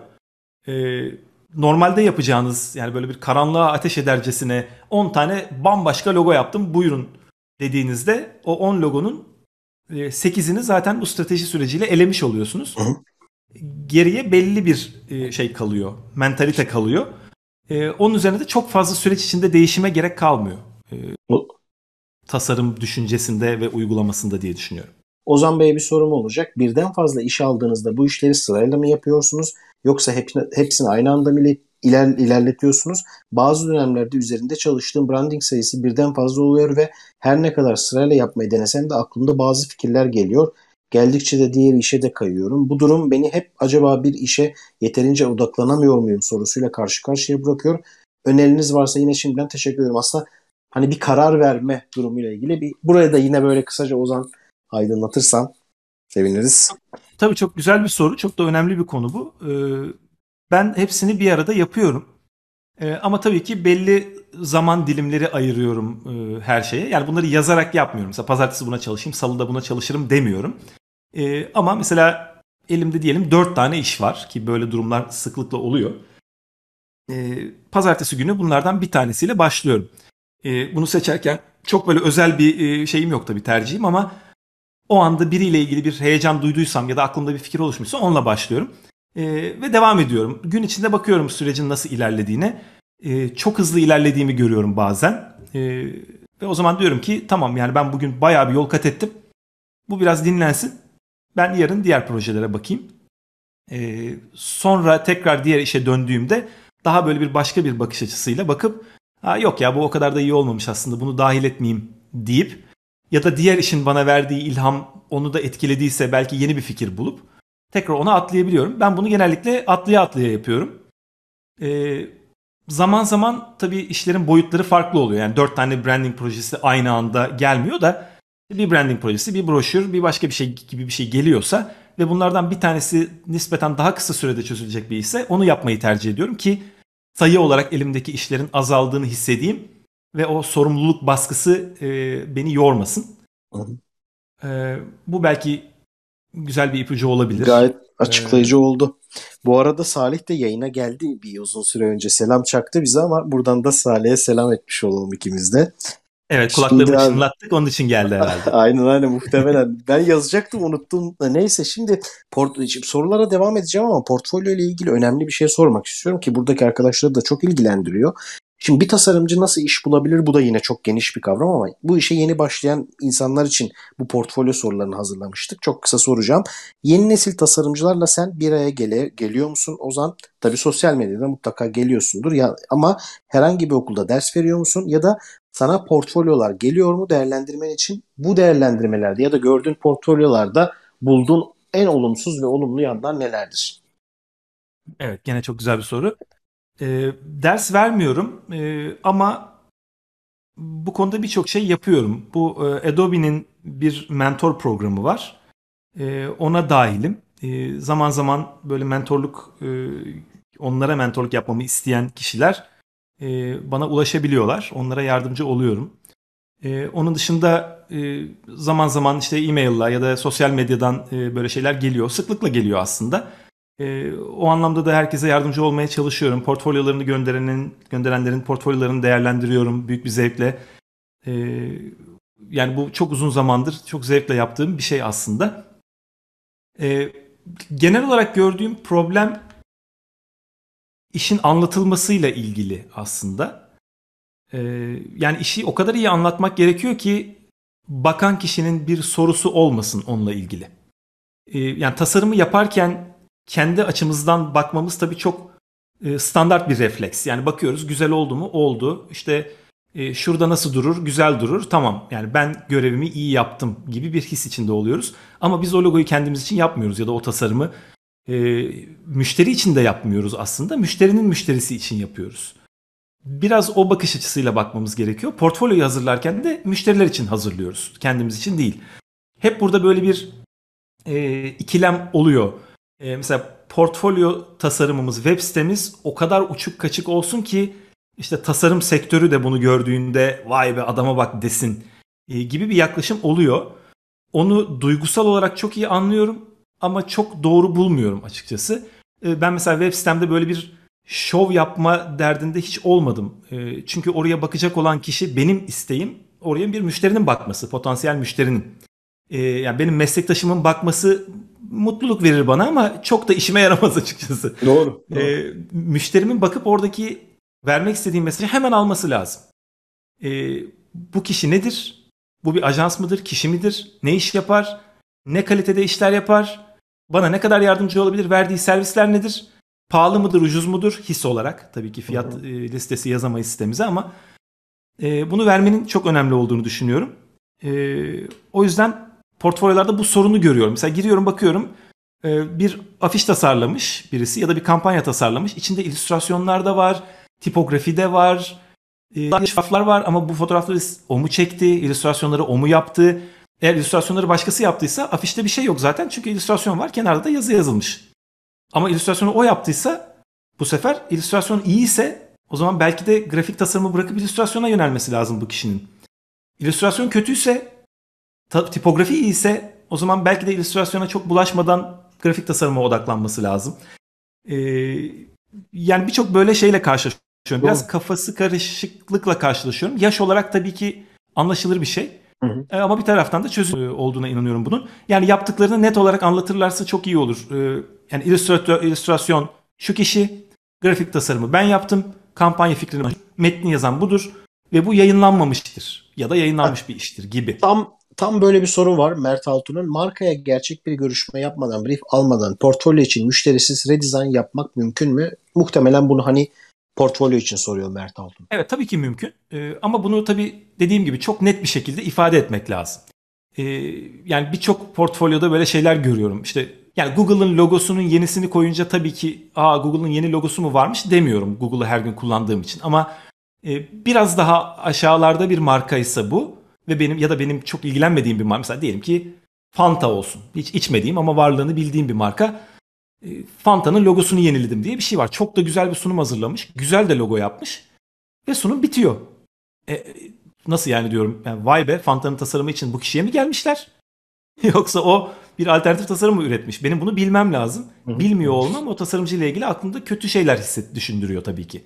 Normalde yapacağınız yani böyle bir karanlığa ateş edercesine 10 tane bambaşka logo yaptım buyurun dediğinizde o 10 logonun 8'ini zaten bu strateji süreciyle elemiş oluyorsunuz. Geriye belli bir şey kalıyor, mentalite kalıyor. Onun üzerine de çok fazla süreç içinde değişime gerek kalmıyor. Tasarım düşüncesinde ve uygulamasında diye düşünüyorum. Ozan Bey'e bir sorum olacak. Birden fazla iş aldığınızda bu işleri sırayla mı yapıyorsunuz? Yoksa hepsini aynı anda mı ilerletiyorsunuz? Bazı dönemlerde üzerinde çalıştığım branding sayısı birden fazla oluyor ve her ne kadar sırayla yapmayı denesem de aklımda bazı fikirler geliyor. Geldikçe de diğer işe de kayıyorum. Bu durum beni hep acaba bir işe yeterince odaklanamıyor muyum sorusuyla karşı karşıya bırakıyor. öneriniz varsa yine şimdiden teşekkür ederim. Aslında hani bir karar verme durumuyla ilgili bir buraya da yine böyle kısaca Ozan aydınlatırsan seviniriz. Tabii çok güzel bir soru. Çok da önemli bir konu bu. Ben hepsini bir arada yapıyorum. Ama tabii ki belli zaman dilimleri ayırıyorum her şeye. Yani bunları yazarak yapmıyorum. Mesela pazartesi buna çalışayım, salıda buna çalışırım demiyorum. Ama mesela elimde diyelim 4 tane iş var ki böyle durumlar sıklıkla oluyor. Pazartesi günü bunlardan bir tanesiyle başlıyorum. Bunu seçerken çok böyle özel bir şeyim yok tabii, tercihim, ama o anda biriyle ilgili bir heyecan duyduysam ya da aklımda bir fikir oluşmuşsa onunla başlıyorum. Ve devam ediyorum. Gün içinde bakıyorum sürecin nasıl ilerlediğine. Çok hızlı ilerlediğimi görüyorum bazen. Ve o zaman diyorum ki tamam, yani ben bugün bayağı bir yol kat ettim. Bu biraz dinlensin. Ben yarın diğer projelere bakayım. Sonra tekrar diğer işe döndüğümde daha böyle bir başka bir bakış açısıyla bakıp yok ya, bu o kadar da iyi olmamış aslında, bunu dahil etmeyeyim deyip ya da diğer işin bana verdiği ilham onu da etkilediyse belki yeni bir fikir bulup tekrar ona atlayabiliyorum. Ben bunu genellikle atlaya atlaya yapıyorum. Zaman zaman tabii işlerin boyutları farklı oluyor. Yani 4 tane branding projesi aynı anda gelmiyor da bir branding projesi, bir broşür, bir başka bir şey gibi bir şey geliyorsa ve bunlardan bir tanesi nispeten daha kısa sürede çözülecek bir ise onu yapmayı tercih ediyorum ki sayı olarak elimdeki işlerin azaldığını hissedeyim ve o sorumluluk baskısı beni yormasın. Bu belki güzel bir ipucu olabilir. Gayet açıklayıcı oldu. Bu arada Salih de yayına geldi bir uzun süre önce. Selam çaktı bize ama buradan da Salih'e selam etmiş olalım ikimiz de. Evet, kulaklarını çınlattık, onun için geldi herhalde. aynen muhtemelen. Ben yazacaktım, unuttum. Neyse, şimdi sorulara devam edeceğim ama portfolyo ile ilgili önemli bir şey sormak istiyorum ki buradaki arkadaşları da çok ilgilendiriyor. Şimdi bir tasarımcı nasıl iş bulabilir? Bu da yine çok geniş bir kavram ama bu işe yeni başlayan insanlar için bu portfolyo sorularını hazırlamıştık. Çok kısa soracağım. Yeni nesil tasarımcılarla sen bir araya geliyor musun Ozan? Tabii sosyal medyada mutlaka geliyorsundur ya, ama herhangi bir okulda ders veriyor musun? Ya da sana portfolyolar geliyor mu değerlendirmen için? Bu değerlendirmelerde ya da gördüğün portfolyolarda bulduğun en olumsuz ve olumlu yanlar nelerdir? Evet, gene çok güzel bir soru. Ders vermiyorum ama bu konuda birçok şey yapıyorum. Bu Adobe'nin bir mentor programı var. Ona dahilim. Zaman zaman böyle mentorluk, onlara mentorluk yapmamı isteyen kişiler bana ulaşabiliyorlar. Onlara yardımcı oluyorum. Onun dışında zaman zaman işte e-mail'la ya da sosyal medyadan böyle şeyler geliyor. Sıklıkla geliyor aslında. O anlamda da herkese yardımcı olmaya çalışıyorum. Portfolyolarını gönderenlerin portfolyolarını değerlendiriyorum büyük bir zevkle. Yani bu çok uzun zamandır çok zevkle yaptığım bir şey aslında. Genel olarak gördüğüm problem işin anlatılmasıyla ilgili aslında. Yani işi o kadar iyi anlatmak gerekiyor ki bakan kişinin bir sorusu olmasın onunla ilgili. Yani tasarımı yaparken kendi açımızdan bakmamız tabii çok standart bir refleks. Yani bakıyoruz, güzel oldu mu? Oldu. İşte şurada nasıl durur? Güzel durur. Tamam, yani ben görevimi iyi yaptım gibi bir his içinde oluyoruz. Ama biz o logoyu kendimiz için yapmıyoruz ya da o tasarımı müşteri için de yapmıyoruz aslında. Müşterinin müşterisi için yapıyoruz. Biraz o bakış açısıyla bakmamız gerekiyor. Portfolyoyu hazırlarken de müşteriler için hazırlıyoruz. Kendimiz için değil. Hep burada böyle bir ikilem oluyor. Mesela portfolyo tasarımımız, web sitemiz o kadar uçuk kaçık olsun ki işte tasarım sektörü de bunu gördüğünde vay be adama bak desin gibi bir yaklaşım oluyor. Onu duygusal olarak çok iyi anlıyorum ama çok doğru bulmuyorum açıkçası. Ben mesela web sitemde böyle bir şov yapma derdinde hiç olmadım. Çünkü oraya bakacak olan kişi, benim isteğim oraya bir müşterinin bakması, potansiyel müşterinin. Yani benim meslektaşımın bakması mutluluk verir bana ama çok da işime yaramaz açıkçası. Doğru. Müşterimin bakıp oradaki vermek istediğim mesajı hemen alması lazım. Bu kişi nedir? Bu bir ajans mıdır? Kişi midir? Ne iş yapar? Ne kalitede işler yapar? Bana ne kadar yardımcı olabilir? Verdiği servisler nedir? Pahalı mıdır? Ucuz mudur? His olarak. Tabii ki fiyat listesi yazamayız sitemize ama bunu vermenin çok önemli olduğunu düşünüyorum. O yüzden portfolyolarda bu sorunu görüyorum. Mesela giriyorum, bakıyorum bir afiş tasarlamış birisi ya da bir kampanya tasarlamış. İçinde illüstrasyonlar da var, tipografi de var. Fotoğraflar var ama bu fotoğrafları o mu çekti, illüstrasyonları o mu yaptı? Eğer illüstrasyonları başkası yaptıysa afişte bir şey yok zaten çünkü illüstrasyon var, kenarda da yazı yazılmış. Ama illüstrasyonu o yaptıysa bu sefer illüstrasyon iyi ise o zaman belki de grafik tasarımı bırakıp illüstrasyona yönelmesi lazım bu kişinin. İllüstrasyon kötüyse, tipografi iyi ise o zaman belki de illüstrasyona çok bulaşmadan grafik tasarıma odaklanması lazım. Yani birçok böyle şeyle karşılaşıyorum. Biraz kafası karışıklıkla karşılaşıyorum. Yaş olarak tabii ki anlaşılır bir şey. Hı hı. Ama bir taraftan da çözüm olduğuna inanıyorum bunun. Yani yaptıklarını net olarak anlatırlarsa çok iyi olur. Yani illüstrasyon şu kişi, grafik tasarımı ben yaptım, kampanya fikrini, metni yazan budur ve bu yayınlanmamıştır ya da yayınlanmış bir iştir gibi. Tam böyle bir soru var Mert Altun'un. Markaya gerçek bir görüşme yapmadan, brief almadan portfolyo için müşterisiz redesign yapmak mümkün mü? Muhtemelen bunu hani portfolyo için soruyor Mert Altun. Evet, tabii ki mümkün. Ama bunu tabii dediğim gibi çok net bir şekilde ifade etmek lazım. Yani birçok portfolyoda böyle şeyler görüyorum. İşte yani Google'ın logosunun yenisini koyunca tabii ki Google'ın yeni logosu mu varmış demiyorum Google'ı her gün kullandığım için. Ama biraz daha aşağılarda bir markaysa bu ve benim çok ilgilenmediğim bir marka, mesela diyelim ki Fanta olsun. Hiç içmediğim ama varlığını bildiğim bir marka. Fanta'nın logosunu yeniledim diye bir şey var. Çok da güzel bir sunum hazırlamış. Güzel de logo yapmış. Ve sunum bitiyor. Nasıl yani diyorum. Yani vay be, Fanta'nın tasarımı için bu kişiye mi gelmişler? Yoksa o bir alternatif tasarım mı üretmiş? Benim bunu bilmem lazım. Bilmiyor olmam o tasarımcıyla ilgili aklımda kötü şeyler düşündürüyor tabii ki.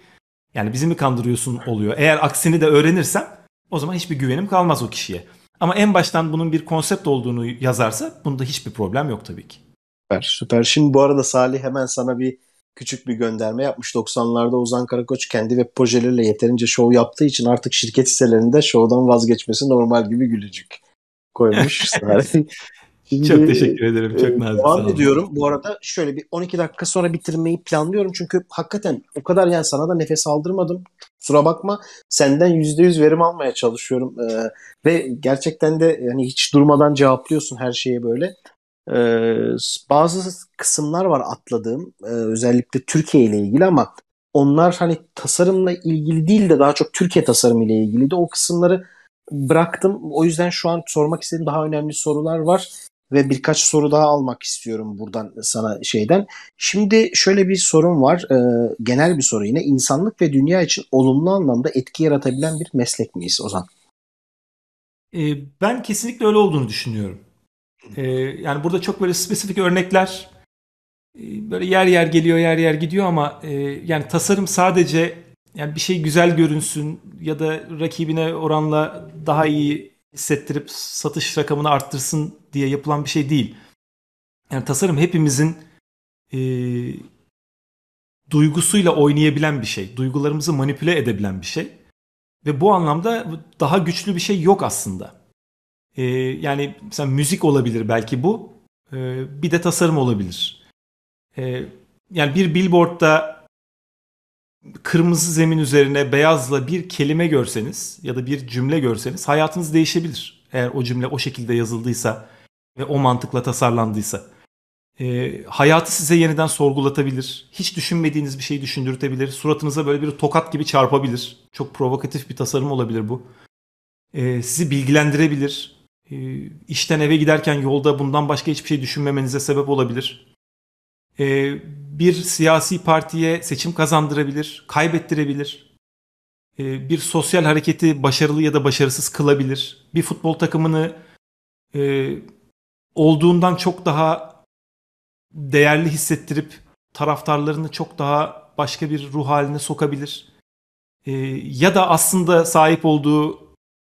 Yani bizi mi kandırıyorsun oluyor. Eğer aksini de öğrenirsem o zaman hiçbir güvenim kalmaz o kişiye. Ama en baştan bunun bir konsept olduğunu yazarsa bunda hiçbir problem yok tabii ki. Süper. Şimdi bu arada Salih hemen sana küçük bir gönderme yapmış. 90'larda Ozan Karakoç kendi web projeleriyle yeterince şov yaptığı için artık şirket hisselerinde şovdan vazgeçmesi normal gibi gülücük koymuş Salih. Şimdi, çok teşekkür ederim. Çok nazik. Devam ediyorum. Bu arada şöyle bir 12 dakika sonra bitirmeyi planlıyorum. Çünkü hakikaten o kadar yani sana da nefes aldırmadım. Kusura bakma. Senden %100 verim almaya çalışıyorum. Ve gerçekten de yani hiç durmadan cevaplıyorsun her şeye böyle. Bazı kısımlar var atladığım, özellikle Türkiye ile ilgili, ama onlar hani tasarımla ilgili değil de daha çok Türkiye tasarımı ile ilgiliydi. O kısımları bıraktım. O yüzden şu an sormak istediğim daha önemli sorular var ve birkaç soru daha almak istiyorum buradan sana şeyden. Şimdi şöyle bir sorum var, genel bir soru yine. İnsanlık ve dünya için olumlu anlamda etki yaratabilen bir meslek miyiz Ozan? Ben kesinlikle öyle olduğunu düşünüyorum. Yani burada çok böyle spesifik örnekler böyle yer yer geliyor, yer yer gidiyor ama yani tasarım sadece yani bir şey güzel görünsün ya da rakibine oranla daha iyi hissettirip satış rakamını arttırsın diye yapılan bir şey değil. Yani tasarım hepimizin duygusuyla oynayabilen bir şey, duygularımızı manipüle edebilen bir şey ve bu anlamda daha güçlü bir şey yok aslında. Yani mesela müzik olabilir belki bu. Bir de tasarım olabilir. Yani bir billboardda kırmızı zemin üzerine beyazla bir kelime görseniz ya da bir cümle görseniz hayatınız değişebilir. Eğer o cümle o şekilde yazıldıysa ve o mantıkla tasarlandıysa. Hayatı size yeniden sorgulatabilir. Hiç düşünmediğiniz bir şeyi düşündürtebilir. Suratınıza böyle bir tokat gibi çarpabilir. Çok provokatif bir tasarım olabilir bu. Sizi bilgilendirebilir. İşten eve giderken yolda bundan başka hiçbir şey düşünmemenize sebep olabilir. Bir siyasi partiye seçim kazandırabilir, kaybettirebilir. Bir sosyal hareketi başarılı ya da başarısız kılabilir. Bir futbol takımını olduğundan çok daha değerli hissettirip taraftarlarını çok daha başka bir ruh haline sokabilir. Ya da aslında sahip olduğu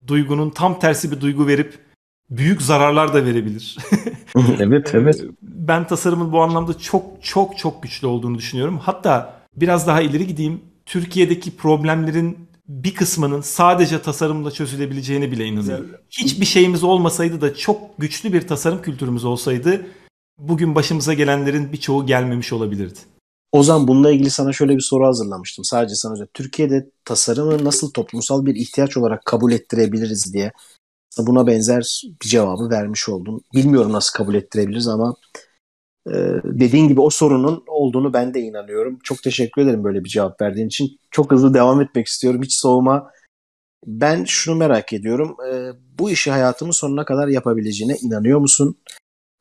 duygunun tam tersi bir duygu verip büyük zararlar da verebilir. Evet. Ben tasarımın bu anlamda çok güçlü olduğunu düşünüyorum. Hatta biraz daha ileri gideyim. Türkiye'deki problemlerin bir kısmının sadece tasarımla çözülebileceğine bile inanıyorum. Evet. Hiçbir şeyimiz olmasaydı da çok güçlü bir tasarım kültürümüz olsaydı bugün başımıza gelenlerin birçoğu gelmemiş olabilirdi. Ozan, bununla ilgili sana şöyle bir soru hazırlamıştım. Sadece sana özel. Türkiye'de tasarımı nasıl toplumsal bir ihtiyaç olarak kabul ettirebiliriz diye. Buna benzer bir cevabı vermiş oldun. Bilmiyorum nasıl kabul ettirebiliriz ama dediğin gibi o sorunun olduğunu ben de inanıyorum. Çok teşekkür ederim böyle bir cevap verdiğin için. Çok hızlı devam etmek istiyorum. Hiç soğuma. Ben şunu merak ediyorum. Bu işi hayatımın sonuna kadar yapabileceğine inanıyor musun?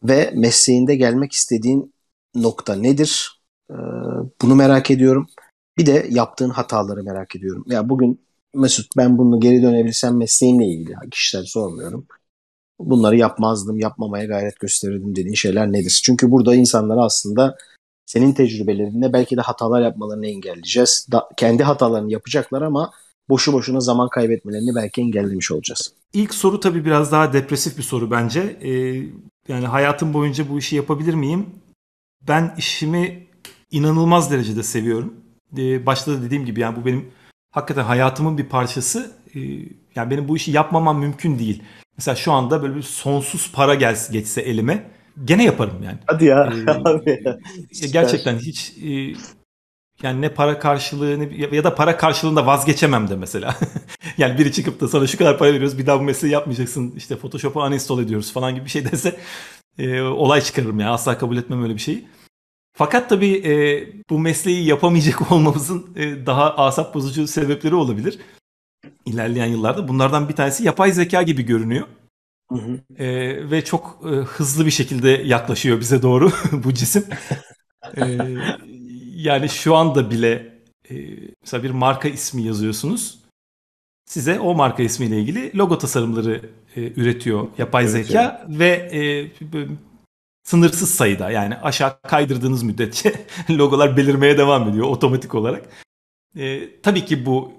Ve mesleğinde gelmek istediğin nokta nedir? Bunu merak ediyorum. Bir de yaptığın hataları merak ediyorum. Ya bugün Mesut, ben bunu geri dönebilsem mesleğimle ilgili kişiler sormuyorum. Bunları yapmazdım, yapmamaya gayret gösterirdim dediğin şeyler nedir? Çünkü burada insanlara aslında senin tecrübelerinde belki de hatalar yapmalarını engelleyeceğiz. Kendi hatalarını yapacaklar ama boşu boşuna zaman kaybetmelerini belki engellemiş olacağız. İlk soru tabii biraz daha depresif bir soru bence. Yani hayatım boyunca bu işi yapabilir miyim? Ben işimi inanılmaz derecede seviyorum. Başta da dediğim gibi yani bu benim hakikaten hayatımın bir parçası. Yani benim bu işi yapmamam mümkün değil. Mesela şu anda böyle bir sonsuz para geçse elime gene yaparım yani. Hadi ya. Gerçekten hiç yani ne para karşılığı ya da para karşılığında vazgeçemem de mesela. Yani biri çıkıp da sana şu kadar para veriyoruz, bir daha bu mesleği yapmayacaksın, işte Photoshop'u uninstall ediyoruz falan gibi bir şey dese olay çıkarırım yani, asla kabul etmem öyle bir şeyi. Fakat tabii bu mesleği yapamayacak olmamızın daha asap bozucu sebepleri olabilir. İlerleyen yıllarda bunlardan bir tanesi yapay zeka gibi görünüyor. Hı hı. Ve çok hızlı bir şekilde yaklaşıyor bize doğru bu cisim. Yani şu anda bile mesela bir marka ismi yazıyorsunuz. Size o marka ismiyle ilgili logo tasarımları üretiyor yapay zeka ve sınırsız sayıda, yani aşağı kaydırdığınız müddetçe logolar belirmeye devam ediyor otomatik olarak. Tabii ki bu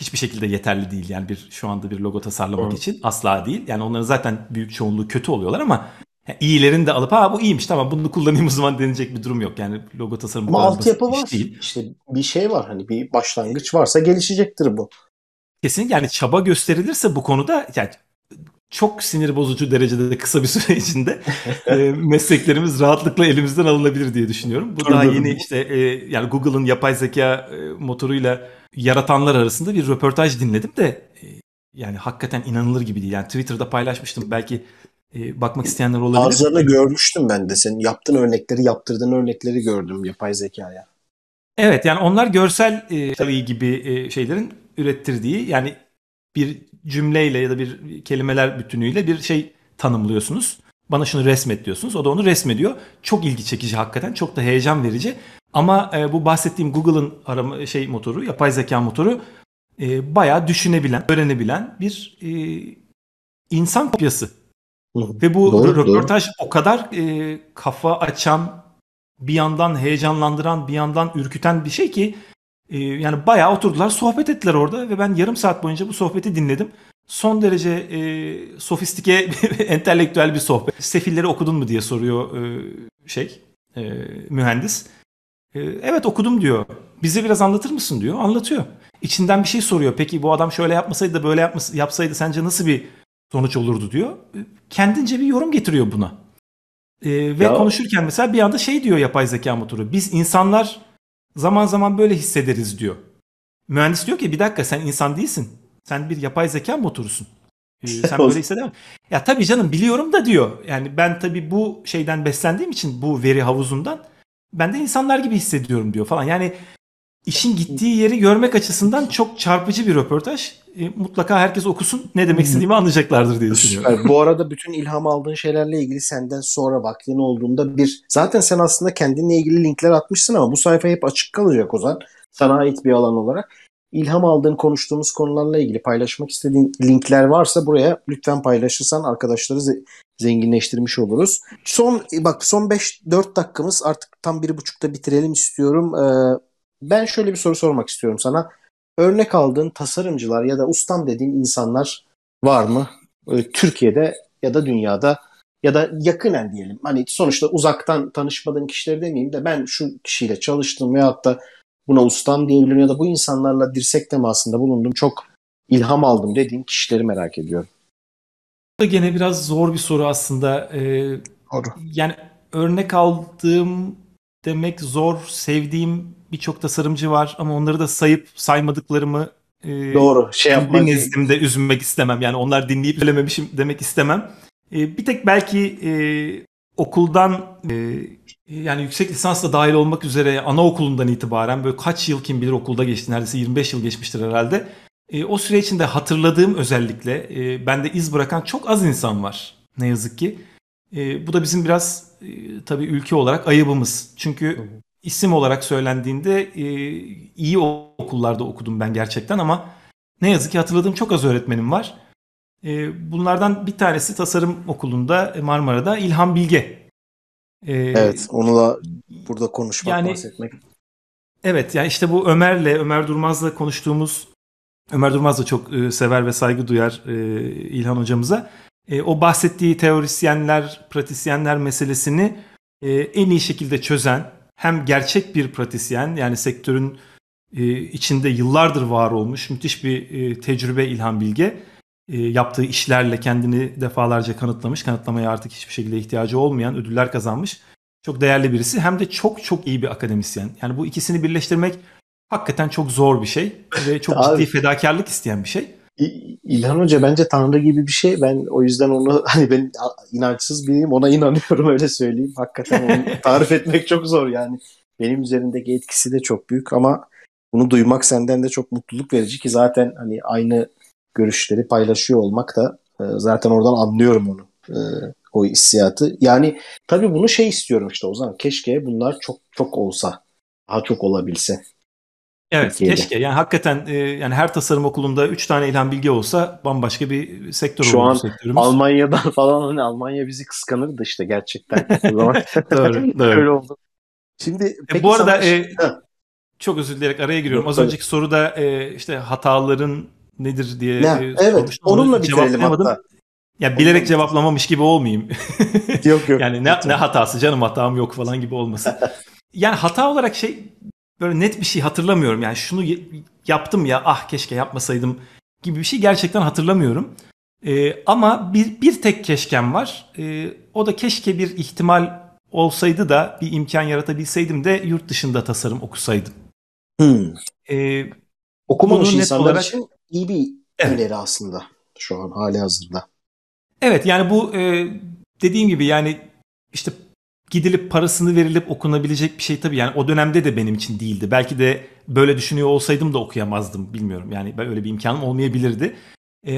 hiçbir şekilde yeterli değil yani şu anda bir logo tasarlamak için asla değil. Yani onların zaten büyük çoğunluğu kötü oluyorlar ama yani iyilerini de alıp bu iyiymiş tamam bunu kullanayım o zaman denilecek bir durum yok. Yani logo tasarımı ama altyapı var. Değil. İşte bir şey var, hani bir başlangıç varsa gelişecektir bu. Kesin yani çaba gösterilirse bu konuda yani çok sinir bozucu derecede de kısa bir süre içinde mesleklerimiz rahatlıkla elimizden alınabilir diye düşünüyorum. Bu daha yeni işte yani Google'ın yapay zeka motoruyla yaratanlar arasında bir röportaj dinledim de yani hakikaten inanılır gibi değil. Yani Twitter'da paylaşmıştım, belki bakmak isteyenler olabilir. Bazılarını görmüştüm ben de, senin yaptığın örnekleri, yaptırdığın örnekleri gördüm yapay zekaya. Evet yani onlar görsel tabii gibi şeylerin ürettirdiği yani bir cümleyle ya da bir kelimeler bütünüyle bir şey tanımlıyorsunuz. Bana şunu resmet diyorsunuz. O da onu resmediyor. Çok ilgi çekici hakikaten. Çok da heyecan verici. Ama bu bahsettiğim Google'ın arama motoru, yapay zeka motoru bayağı düşünebilen, öğrenebilen bir insan kopyası. Ve bu röportaj o kadar kafa açan, bir yandan heyecanlandıran, bir yandan ürküten bir şey ki yani bayağı oturdular, sohbet ettiler orada ve ben yarım saat boyunca bu sohbeti dinledim. Son derece sofistike, entelektüel bir sohbet. Sefilleri okudun mu diye soruyor mühendis. Evet okudum diyor. Bize biraz anlatır mısın diyor. Anlatıyor. İçinden bir şey soruyor. Peki bu adam şöyle yapmasaydı da böyle yapsaydı sence nasıl bir sonuç olurdu diyor. Kendince bir yorum getiriyor buna. Ve ya. Konuşurken mesela bir anda diyor yapay zeka motoru. Biz insanlar zaman zaman böyle hissederiz diyor. Mühendis diyor ki bir dakika sen insan değilsin. Sen bir yapay zeka motorusun. Sen böyle hissedemem. Ya tabii canım biliyorum da diyor. Yani ben tabii bu şeyden beslendiğim için, bu veri havuzundan ben de insanlar gibi hissediyorum diyor falan. Yani işin gittiği yeri görmek açısından çok çarpıcı bir röportaj. Mutlaka herkes okusun, ne demek istediğimi anlayacaklardır diye düşünüyorum. Bu arada bütün ilham aldığın şeylerle ilgili senden sonra vaktin olduğunda zaten sen aslında kendinle ilgili linkler atmışsın ama bu sayfa hep açık kalacak Ozan. Sana ait bir alan olarak. İlham aldığın, konuştuğumuz konularla ilgili paylaşmak istediğin linkler varsa buraya lütfen paylaşırsan arkadaşları zenginleştirmiş oluruz. Son 5-4 dakikamız, artık tam 1.5'da bitirelim istiyorum. Ben şöyle bir soru sormak istiyorum sana. Örnek aldığın tasarımcılar ya da ustam dediğin insanlar var mı? Türkiye'de ya da dünyada ya da yakınen diyelim. Hani sonuçta uzaktan tanışmadığın kişileri demeyeyim de ben şu kişiyle çalıştım veyahut da buna ustam diyebilirim ya da bu insanlarla dirsek temasında bulundum, çok ilham aldım dediğin kişileri merak ediyorum. Bu da gene biraz zor bir soru aslında. Doğru. Yani örnek aldığım demek zor, sevdiğim birçok tasarımcı var ama onları da sayıp saymadıklarımı doğru yapmak nezdimde üzmek istemem. Yani onlar dinleyip bilememişim demek istemem. Bir tek belki okuldan yani yüksek lisansla dahil olmak üzere anaokulundan itibaren böyle kaç yıl kim bilir okulda geçti, neredeyse 25 yıl geçmiştir herhalde. O süre içinde hatırladığım özellikle bende iz bırakan çok az insan var ne yazık ki. Bu da bizim biraz tabii ülke olarak ayıbımız. Çünkü isim olarak söylendiğinde iyi okullarda okudum ben gerçekten ama ne yazık ki hatırladığım çok az öğretmenim var. Bunlardan bir tanesi tasarım okulunda Marmara'da İlhan Bilge. Evet, onu da burada konuşmak, yani, bahsetmek. Evet, yani işte bu Ömer Durmaz'la konuştuğumuz, Ömer Durmaz da çok sever ve saygı duyar İlhan hocamıza. O bahsettiği teorisyenler, pratisyenler meselesini en iyi şekilde çözen, hem gerçek bir pratisyen, yani sektörün içinde yıllardır var olmuş müthiş bir tecrübe İlhan Bilge. Yaptığı işlerle kendini defalarca kanıtlamış, kanıtlamaya artık hiçbir şekilde ihtiyacı olmayan ödüller kazanmış. Çok değerli birisi, hem de çok çok iyi bir akademisyen. Yani bu ikisini birleştirmek hakikaten çok zor bir şey ve çok ciddi fedakarlık isteyen bir şey. İlhan Hoca bence Tanrı gibi bir şey. Ben o yüzden onu, hani ben inançsız biriyim, ona inanıyorum, öyle söyleyeyim. Hakikaten onu tarif etmek çok zor yani. Benim üzerimdeki etkisi de çok büyük ama bunu duymak senden de çok mutluluk verici ki zaten hani aynı görüşleri paylaşıyor olmak da zaten oradan anlıyorum onu, o hissiyatı. Yani tabii bunu istiyorum işte Ozan, keşke bunlar çok çok olsa, daha çok olabilse. Evet, Türkiye'de. Keşke yani hakikaten yani her tasarım okulunda 3 tane İlhan Bilge olsa bambaşka bir sektör olur. Şu an sektörümüz. Almanya'dan falan, hani Almanya bizi kıskanırdı işte gerçekten. Doğru. Öyle oldu. Şimdi bu arada çok özür dileyerek araya giriyorum. Yok, az önceki soruda işte hataların nedir diye sormuştum. Onunla bitirelim hatta. Yani bilerek cevaplamamış gibi olmayayım. Yok. Yani ne hatası canım, hatam yok falan gibi olmasın. Yani hata olarak böyle net bir şey hatırlamıyorum. Yani şunu yaptım ya, ah keşke yapmasaydım gibi bir şey gerçekten hatırlamıyorum. Ama bir tek keşkem var. O da keşke bir ihtimal olsaydı da bir imkan yaratabilseydim de yurt dışında tasarım okusaydım. Okumamış insanlar için iyi bir öneri aslında şu an hali hazırda. Evet, yani bu dediğim gibi yani işte gidilip parasını verilip okunabilecek bir şey tabii, yani o dönemde de benim için değildi. Belki de böyle düşünüyor olsaydım da okuyamazdım, bilmiyorum. Yani öyle bir imkanım olmayabilirdi.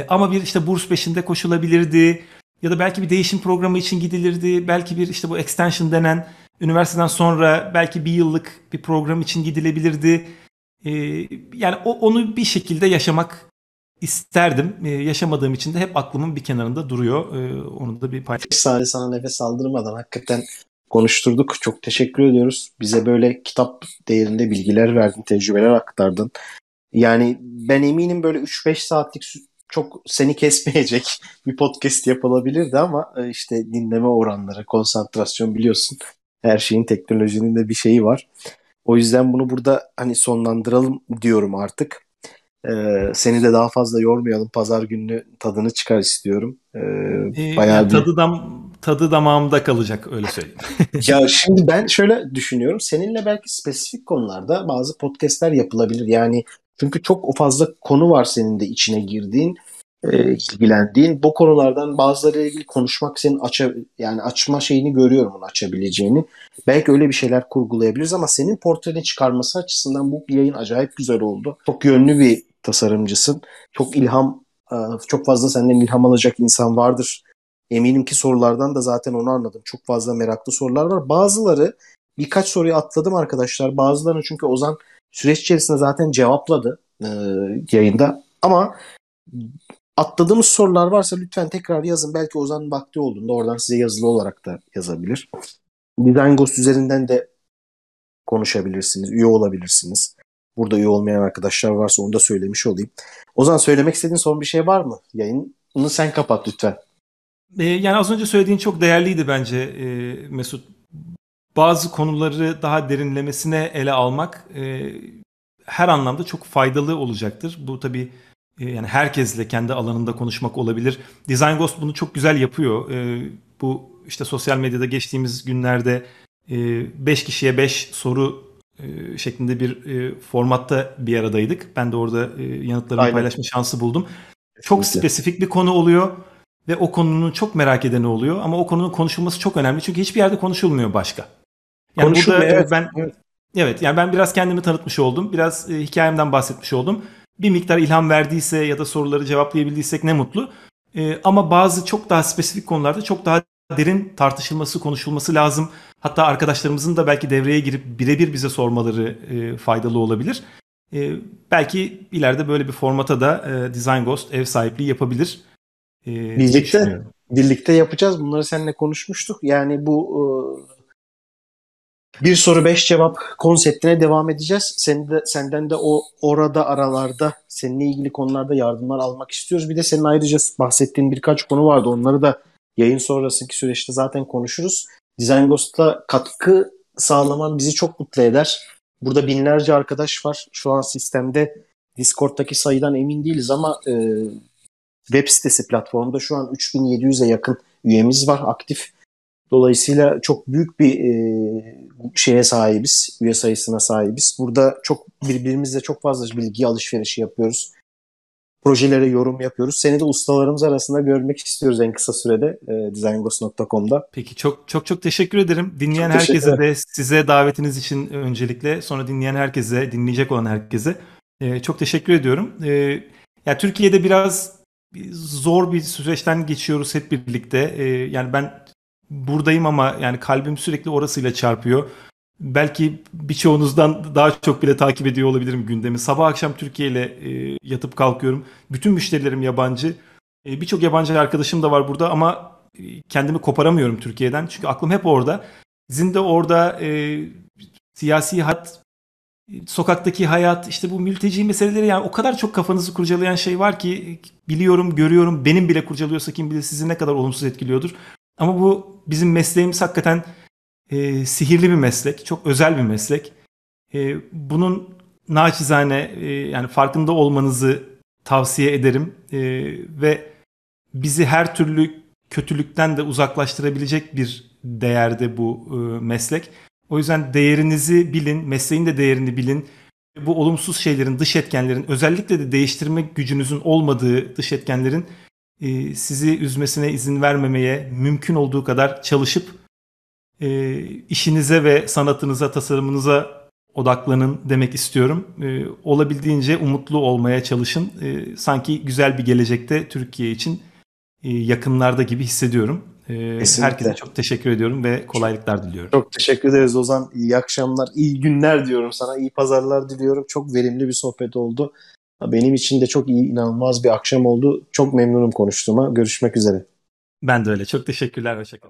Ama bir işte burs peşinde koşulabilirdi ya da belki bir değişim programı için gidilirdi. Belki bir işte bu extension denen üniversiteden sonra belki bir yıllık bir program için gidilebilirdi. Yani onu bir şekilde yaşamak isterdim. Yaşamadığım için de hep aklımın bir kenarında duruyor. Onu da bir paylaşayım. Salih, sana nefes aldırmadan hakikaten konuşturduk. Çok teşekkür ediyoruz. Bize böyle kitap değerinde bilgiler verdin, tecrübeler aktardın. Yani ben eminim böyle 3-5 saatlik çok seni kesmeyecek bir podcast yapılabilirdi ama işte dinleme oranları, konsantrasyon, biliyorsun her şeyin, teknolojinin de bir şeyi var. O yüzden bunu burada hani sonlandıralım diyorum artık. Seni de daha fazla yormayalım. Pazar günü tadını çıkar istiyorum. Bayağı yani tadı damağımda kalacak, öyle söyleyeyim. Ya şimdi ben şöyle düşünüyorum. Seninle belki spesifik konularda bazı podcastler yapılabilir. Yani çünkü çok fazla konu var senin de içine girdiğin, ilgilendiğin. Bu konulardan bazılarıyla ilgili konuşmak senin açma şeyini görüyorum, onu açabileceğini. Belki öyle bir şeyler kurgulayabiliriz ama senin portreni çıkarması açısından bu yayın acayip güzel oldu. Çok yönlü bir tasarımcısın. Çok fazla senden ilham alacak insan vardır. Eminim ki sorulardan da zaten onu anladım. Çok fazla meraklı sorular var. Bazıları, birkaç soruyu atladım arkadaşlar. Bazılarını çünkü Ozan süreç içerisinde zaten cevapladı yayında. Ama atladığımız sorular varsa lütfen tekrar yazın. Belki Ozan'ın vakti olduğunda oradan size yazılı olarak da yazabilir. Dizayngos üzerinden de konuşabilirsiniz, üye olabilirsiniz. Burada üye olmayan arkadaşlar varsa onu da söylemiş olayım. Ozan, söylemek istediğin son bir şey var mı? Yayını sen kapat lütfen. Yani az önce söylediğin çok değerliydi bence Mesut. Bazı konuları daha derinlemesine ele almak her anlamda çok faydalı olacaktır. Bu tabii yani herkesle kendi alanında konuşmak olabilir. Dizayngos bunu çok güzel yapıyor. Bu işte sosyal medyada geçtiğimiz günlerde 5 kişiye 5 soru şeklinde bir formatta bir aradaydık. Ben de orada yanıtlarımı paylaşma şansı buldum. Çok spesifik bir konu oluyor ve o konunun çok merak edeni oluyor ama o konunun konuşulması çok önemli çünkü hiçbir yerde konuşulmuyor başka. Yani konuşulmuyor. Evet. Ben biraz kendimi tanıtmış oldum. Biraz hikayemden bahsetmiş oldum. Bir miktar ilham verdiyse ya da soruları cevaplayabildiysek ne mutlu. Ama bazı çok daha spesifik konularda çok daha derin tartışılması, konuşulması lazım. Hatta arkadaşlarımızın da belki devreye girip birebir bize sormaları faydalı olabilir. Belki ileride böyle bir formata da Design Ghost ev sahipliği yapabilir. Birlikte yapacağız. Bunları seninle konuşmuştuk. Yani bu bir soru 5 cevap konseptine devam edeceğiz. Senden de orada aralarda seninle ilgili konularda yardımlar almak istiyoruz. Bir de senin ayrıca bahsettiğin birkaç konu vardı. Onları da yayın sonrasındaki süreçte zaten konuşuruz. Design Ghost'a katkı sağlaman bizi çok mutlu eder. Burada binlerce arkadaş var. Şu an sistemde Discord'daki sayıdan emin değiliz ama web sitesi platformunda şu an 3700'e yakın üyemiz var aktif. Dolayısıyla çok büyük bir üye sayısına sahibiz. Burada birbirimizle çok fazla bilgi alışverişi yapıyoruz. Projelere yorum yapıyoruz. Seni de ustalarımız arasında görmek istiyoruz en kısa sürede dizayngos.com'da. Peki çok teşekkür ederim. Dinleyen herkese de size davetiniz için öncelikle, sonra dinleyecek olan herkese çok teşekkür ediyorum. Yani Türkiye'de biraz zor bir süreçten geçiyoruz hep birlikte. Yani ben buradayım ama yani kalbim sürekli orasıyla çarpıyor. Belki birçoğunuzdan daha çok bile takip ediyor olabilirim gündemi. Sabah akşam Türkiye ile yatıp kalkıyorum. Bütün müşterilerim yabancı. Birçok yabancı arkadaşım da var burada ama kendimi koparamıyorum Türkiye'den. Çünkü aklım hep orada. Sizin de orada siyasi hayat, sokaktaki hayat, işte bu mülteci meseleleri, yani o kadar çok kafanızı kurcalayan şey var ki biliyorum, görüyorum. Benim bile kurcalıyorsa kim bilir sizi ne kadar olumsuz etkiliyordur. Ama bu bizim mesleğimiz hakikaten sihirli bir meslek, çok özel bir meslek. Bunun naçizane yani farkında olmanızı tavsiye ederim ve bizi her türlü kötülükten de uzaklaştırabilecek bir değerde bu meslek. O yüzden değerinizi bilin, mesleğin de değerini bilin. Bu olumsuz şeylerin, dış etkenlerin, özellikle de değiştirme gücünüzün olmadığı dış etkenlerin sizi üzmesine izin vermemeye mümkün olduğu kadar çalışıp işinize ve sanatınıza, tasarımınıza odaklanın demek istiyorum. Olabildiğince umutlu olmaya çalışın. Sanki güzel bir gelecekte Türkiye için yakınlarda gibi hissediyorum. Herkese çok teşekkür ediyorum ve kolaylıklar diliyorum. Çok teşekkür ederiz Ozan. İyi akşamlar, iyi günler diyorum sana. İyi pazarlar diliyorum. Çok verimli bir sohbet oldu. Benim için de çok iyi, inanılmaz bir akşam oldu. Çok memnunum konuştuğuma. Görüşmek üzere. Ben de öyle. Çok teşekkürler. Hoşçakalın.